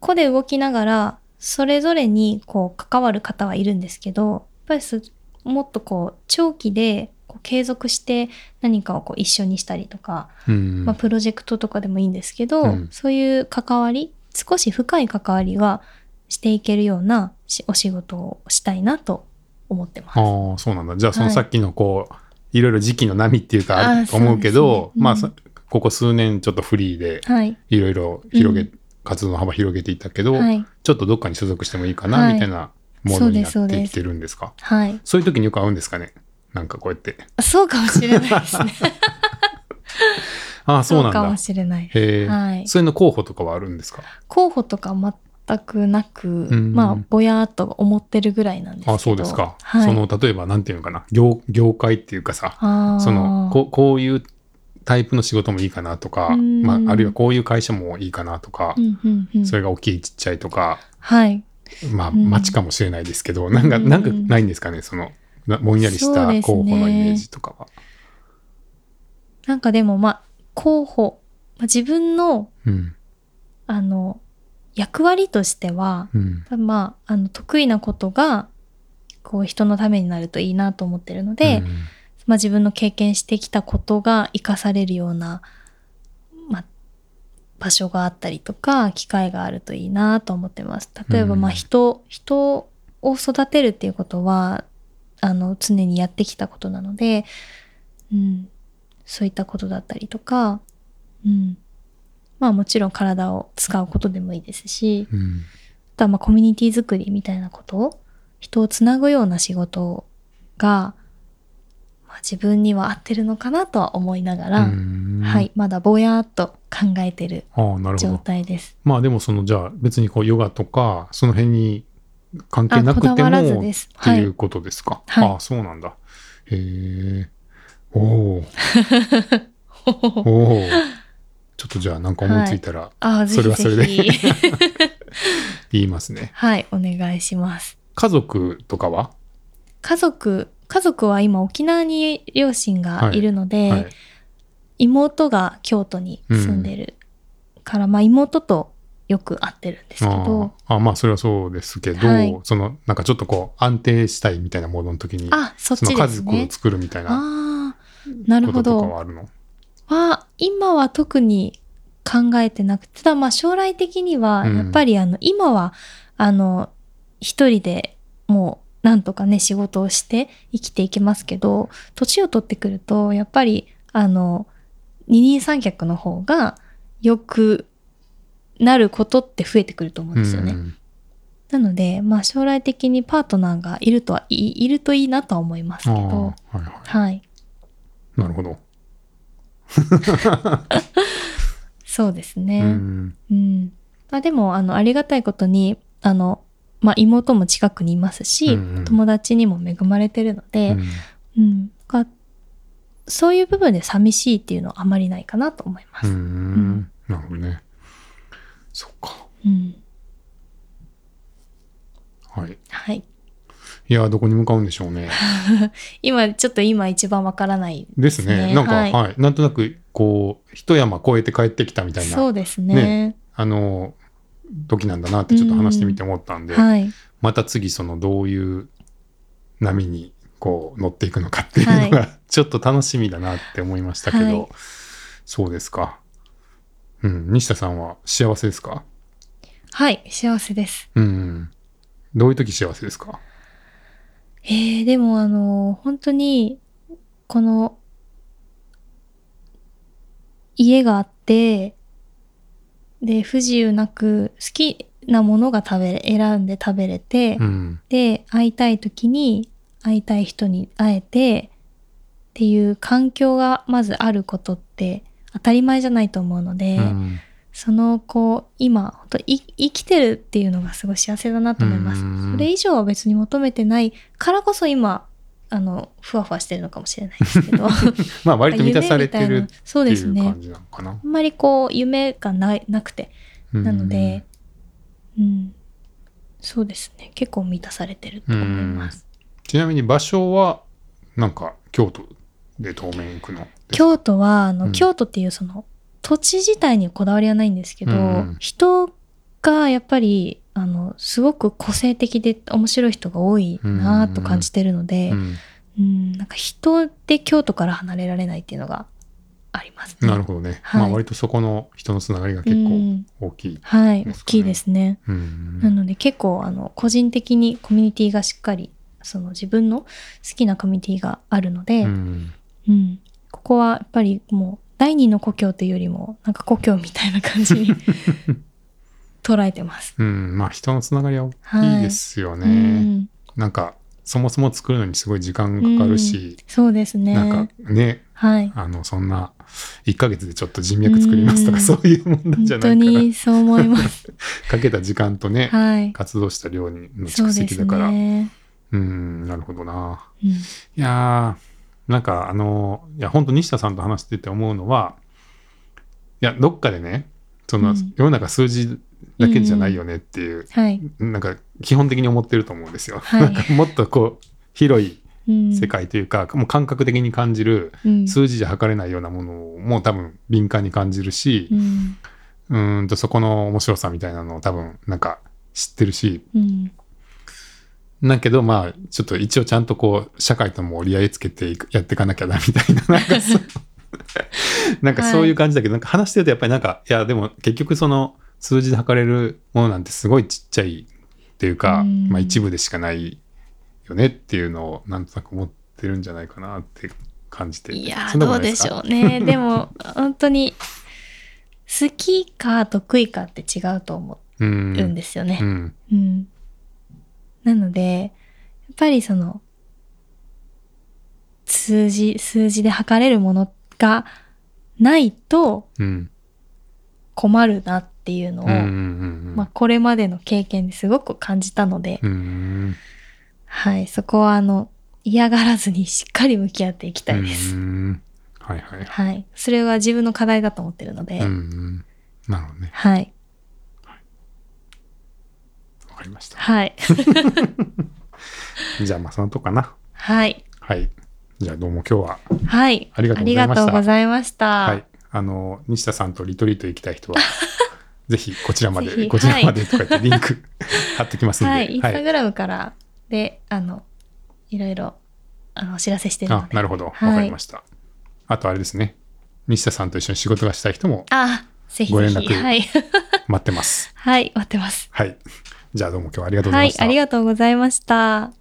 個で動きながらそれぞれにこう関わる方はいるんですけど、やっぱりもっとこう長期で継続して何かをこう一緒にしたりとか、プロジェクトとかでもいいんですけど、そういう関わり、少し深い関わりはしていけるようなお仕事をしたいなと思ってます。ああ、そうなんだ。じゃあそのさっきのこう、いろいろ時期の波っていうか思うけど、ここ数年ちょっとフリーでいろいろ活動の幅広げていったけど、ちょっとどっかに所属してもいいかなみたいなモードになってきてるんですか？はい、そういう時によく会うんですかね？なんかこうやって。そうかもしれないですね。ああ、そうなんだ。そうかもしれない。へえ、はい。そういうの候補とかはあるんですか？候補とか全くなく、ぼやーっと思ってるぐらいなんですけど。あ、そうですか。はい、例えばなんていうのかな、業界っていうかさ、こういうタイプの仕事もいいかなとか、あるいはこういう会社もいいかなとか、それが大きいちっちゃいとか、はい。街かもしれないですけど、なんかないんですかね、ぼんやりした候補のイメージとかは。なんかでも候補、自分の、役割としては、得意なことがこう人のためになるといいなと思ってるので、自分の経験してきたことが生かされるような、場所があったりとか機会があるといいなと思ってます。例えば人を育てるっていうことは常にやってきたことなので、そういったことだったりとか、もちろん体を使うことでもいいですし、あとはコミュニティ作りみたいなことを、人をつなぐような仕事が、自分には合ってるのかなとは思いながら、はい、まだぼやーっと考えてる状態です。でもじゃあ別にこうヨガとかその辺に関係なくてもっていうことですか？はい、ああ、そうなんだ。へえ。おお。おお。ちょっとじゃあなんか思いついたら、それはそれで言いますね。はい、お願いします。家族とかは？家族は今沖縄に両親がいるので、妹が京都に住んでるから、妹とよく会ってるんですけど。それはそうですけど、なんかちょっとこう安定したいみたいなモードの時に、そっちですね、家族を作るみたいなこととかはあるの？今は特に考えてなくて、ただ将来的にはやっぱり今は一人でもうなんとかね仕事をして生きていけますけど、年を取ってくるとやっぱり二人三脚の方がよくなることって増えてくると思うんですよね。なので、将来的にパートナーがいるといいなとは思いますけど。はい。なるほど。そうですね。でもありがたいことに妹も近くにいますし、友達にも恵まれてるので、そういう部分で寂しいっていうのはあまりないかなと思います。なるほどね。そっか。はい。はい。いやどこに向かうんでしょうね。今一番わからないですね。なんか、はいはい、なんとなくこう一山越えて帰ってきたみたいな。そうですね。ね、時なんだなってちょっと話してみて思ったんで、はい、また次そのどういう波にこう乗っていくのかっていうのが、はい、ちょっと楽しみだなって思いましたけど、はい、そうですか。うん、西田さんは幸せですか？はい、幸せです。うん、どういう時幸せですか？でも本当にこの家があってで不自由なく好きなものが選んで食べれて、うん、で会いたい時に会いたい人に会えてっていう環境がまずあることって当たり前じゃないと思うので、うん、そのこう今本当に生きてるっていうのがすごい幸せだなと思います。それ以上は別に求めてないからこそ今ふわふわしてるのかもしれないですけどまあ割と満たされてるっていう感じなのかな。そうですね、あんまりこう夢がなくてなので、うん、そうですね結構満たされてると思います。ちなみに場所はなんか京都で当面行くの？京都は京都っていうその土地自体にこだわりはないんですけど、うん、人がやっぱりすごく個性的で面白い人が多いなと感じてるので、うんうん、なんか人で京都から離れられないっていうのがありますね。なるほどね、はい、まあ、割とそこの人のつながりが結構大きいですかね、うん、はい、大きいですね、うん、なので結構個人的にコミュニティがしっかりその自分の好きなコミュニティがあるので、うんうん、ここはやっぱりもう第二の故郷というよりもなんか故郷みたいな感じに捉えてます、うん、まあ人のつながりは大きいですよね、はい、うん、なんかそもそも作るのにすごい時間がかかるし、うん、そうですね、なんかね、はい、そんな1ヶ月でちょっと人脈作りますとか、うん、そういう問題じゃないから本当にそう思いますかけた時間とね、はい、活動した量の蓄積だから、そうですね、うん、なるほどな、うん、いやーなんかいや本当西田さんと話してて思うのは、いやどっかでねその、うん、世の中数字だけじゃないよねっていう、うん、はい、なんか基本的に思ってると思うんですよ、はい、なんかもっとこう広い世界というか、うん、もう感覚的に感じる、うん、数字じゃ測れないようなものをもう多分敏感に感じるし、うん、そこの面白さみたいなのを多分なんか知ってるし、うん、だけどまあちょっと一応ちゃんとこう社会とも折り合いつけてやっていかなきゃだみたいな、なんかなんかそういう感じだけど、はい、なんか話してるとやっぱりなんかいやでも結局その数字で測れるものなんてすごいちっちゃいっていうか、まあ、一部でしかないよねっていうのをなんとなく思ってるんじゃないかなって感じて。いやどうでしょうねでも本当に好きか得意かって違うと思うんですよね、うんうん、なのでやっぱりその数字で測れるものがないと困るなっていうのを、うんうんうん、まあ、これまでの経験ですごく感じたので、うん、はい、そこは嫌がらずにしっかり向き合っていきたいです、うん、はいはいはい、それは自分の課題だと思ってるので、うん、なるほどね、はい、はい、わかりました、はいじゃあまあそのとこかな、はいはい、じゃあどうも今日は、はい、ありがとうございました。はい、西田さんとリトリート行きたい人はぜひこちらまでとかってリンク貼ってきますので、はい、インスタグラムからでいろいろお知らせしてるので。あ、なるほど、わかりました、はい、あとあれですね、西田さんと一緒に仕事がしたい人もご連絡待ってますはい、待ってます、はい、じゃあどうも今日はありがとうございました。はい、ありがとうございました。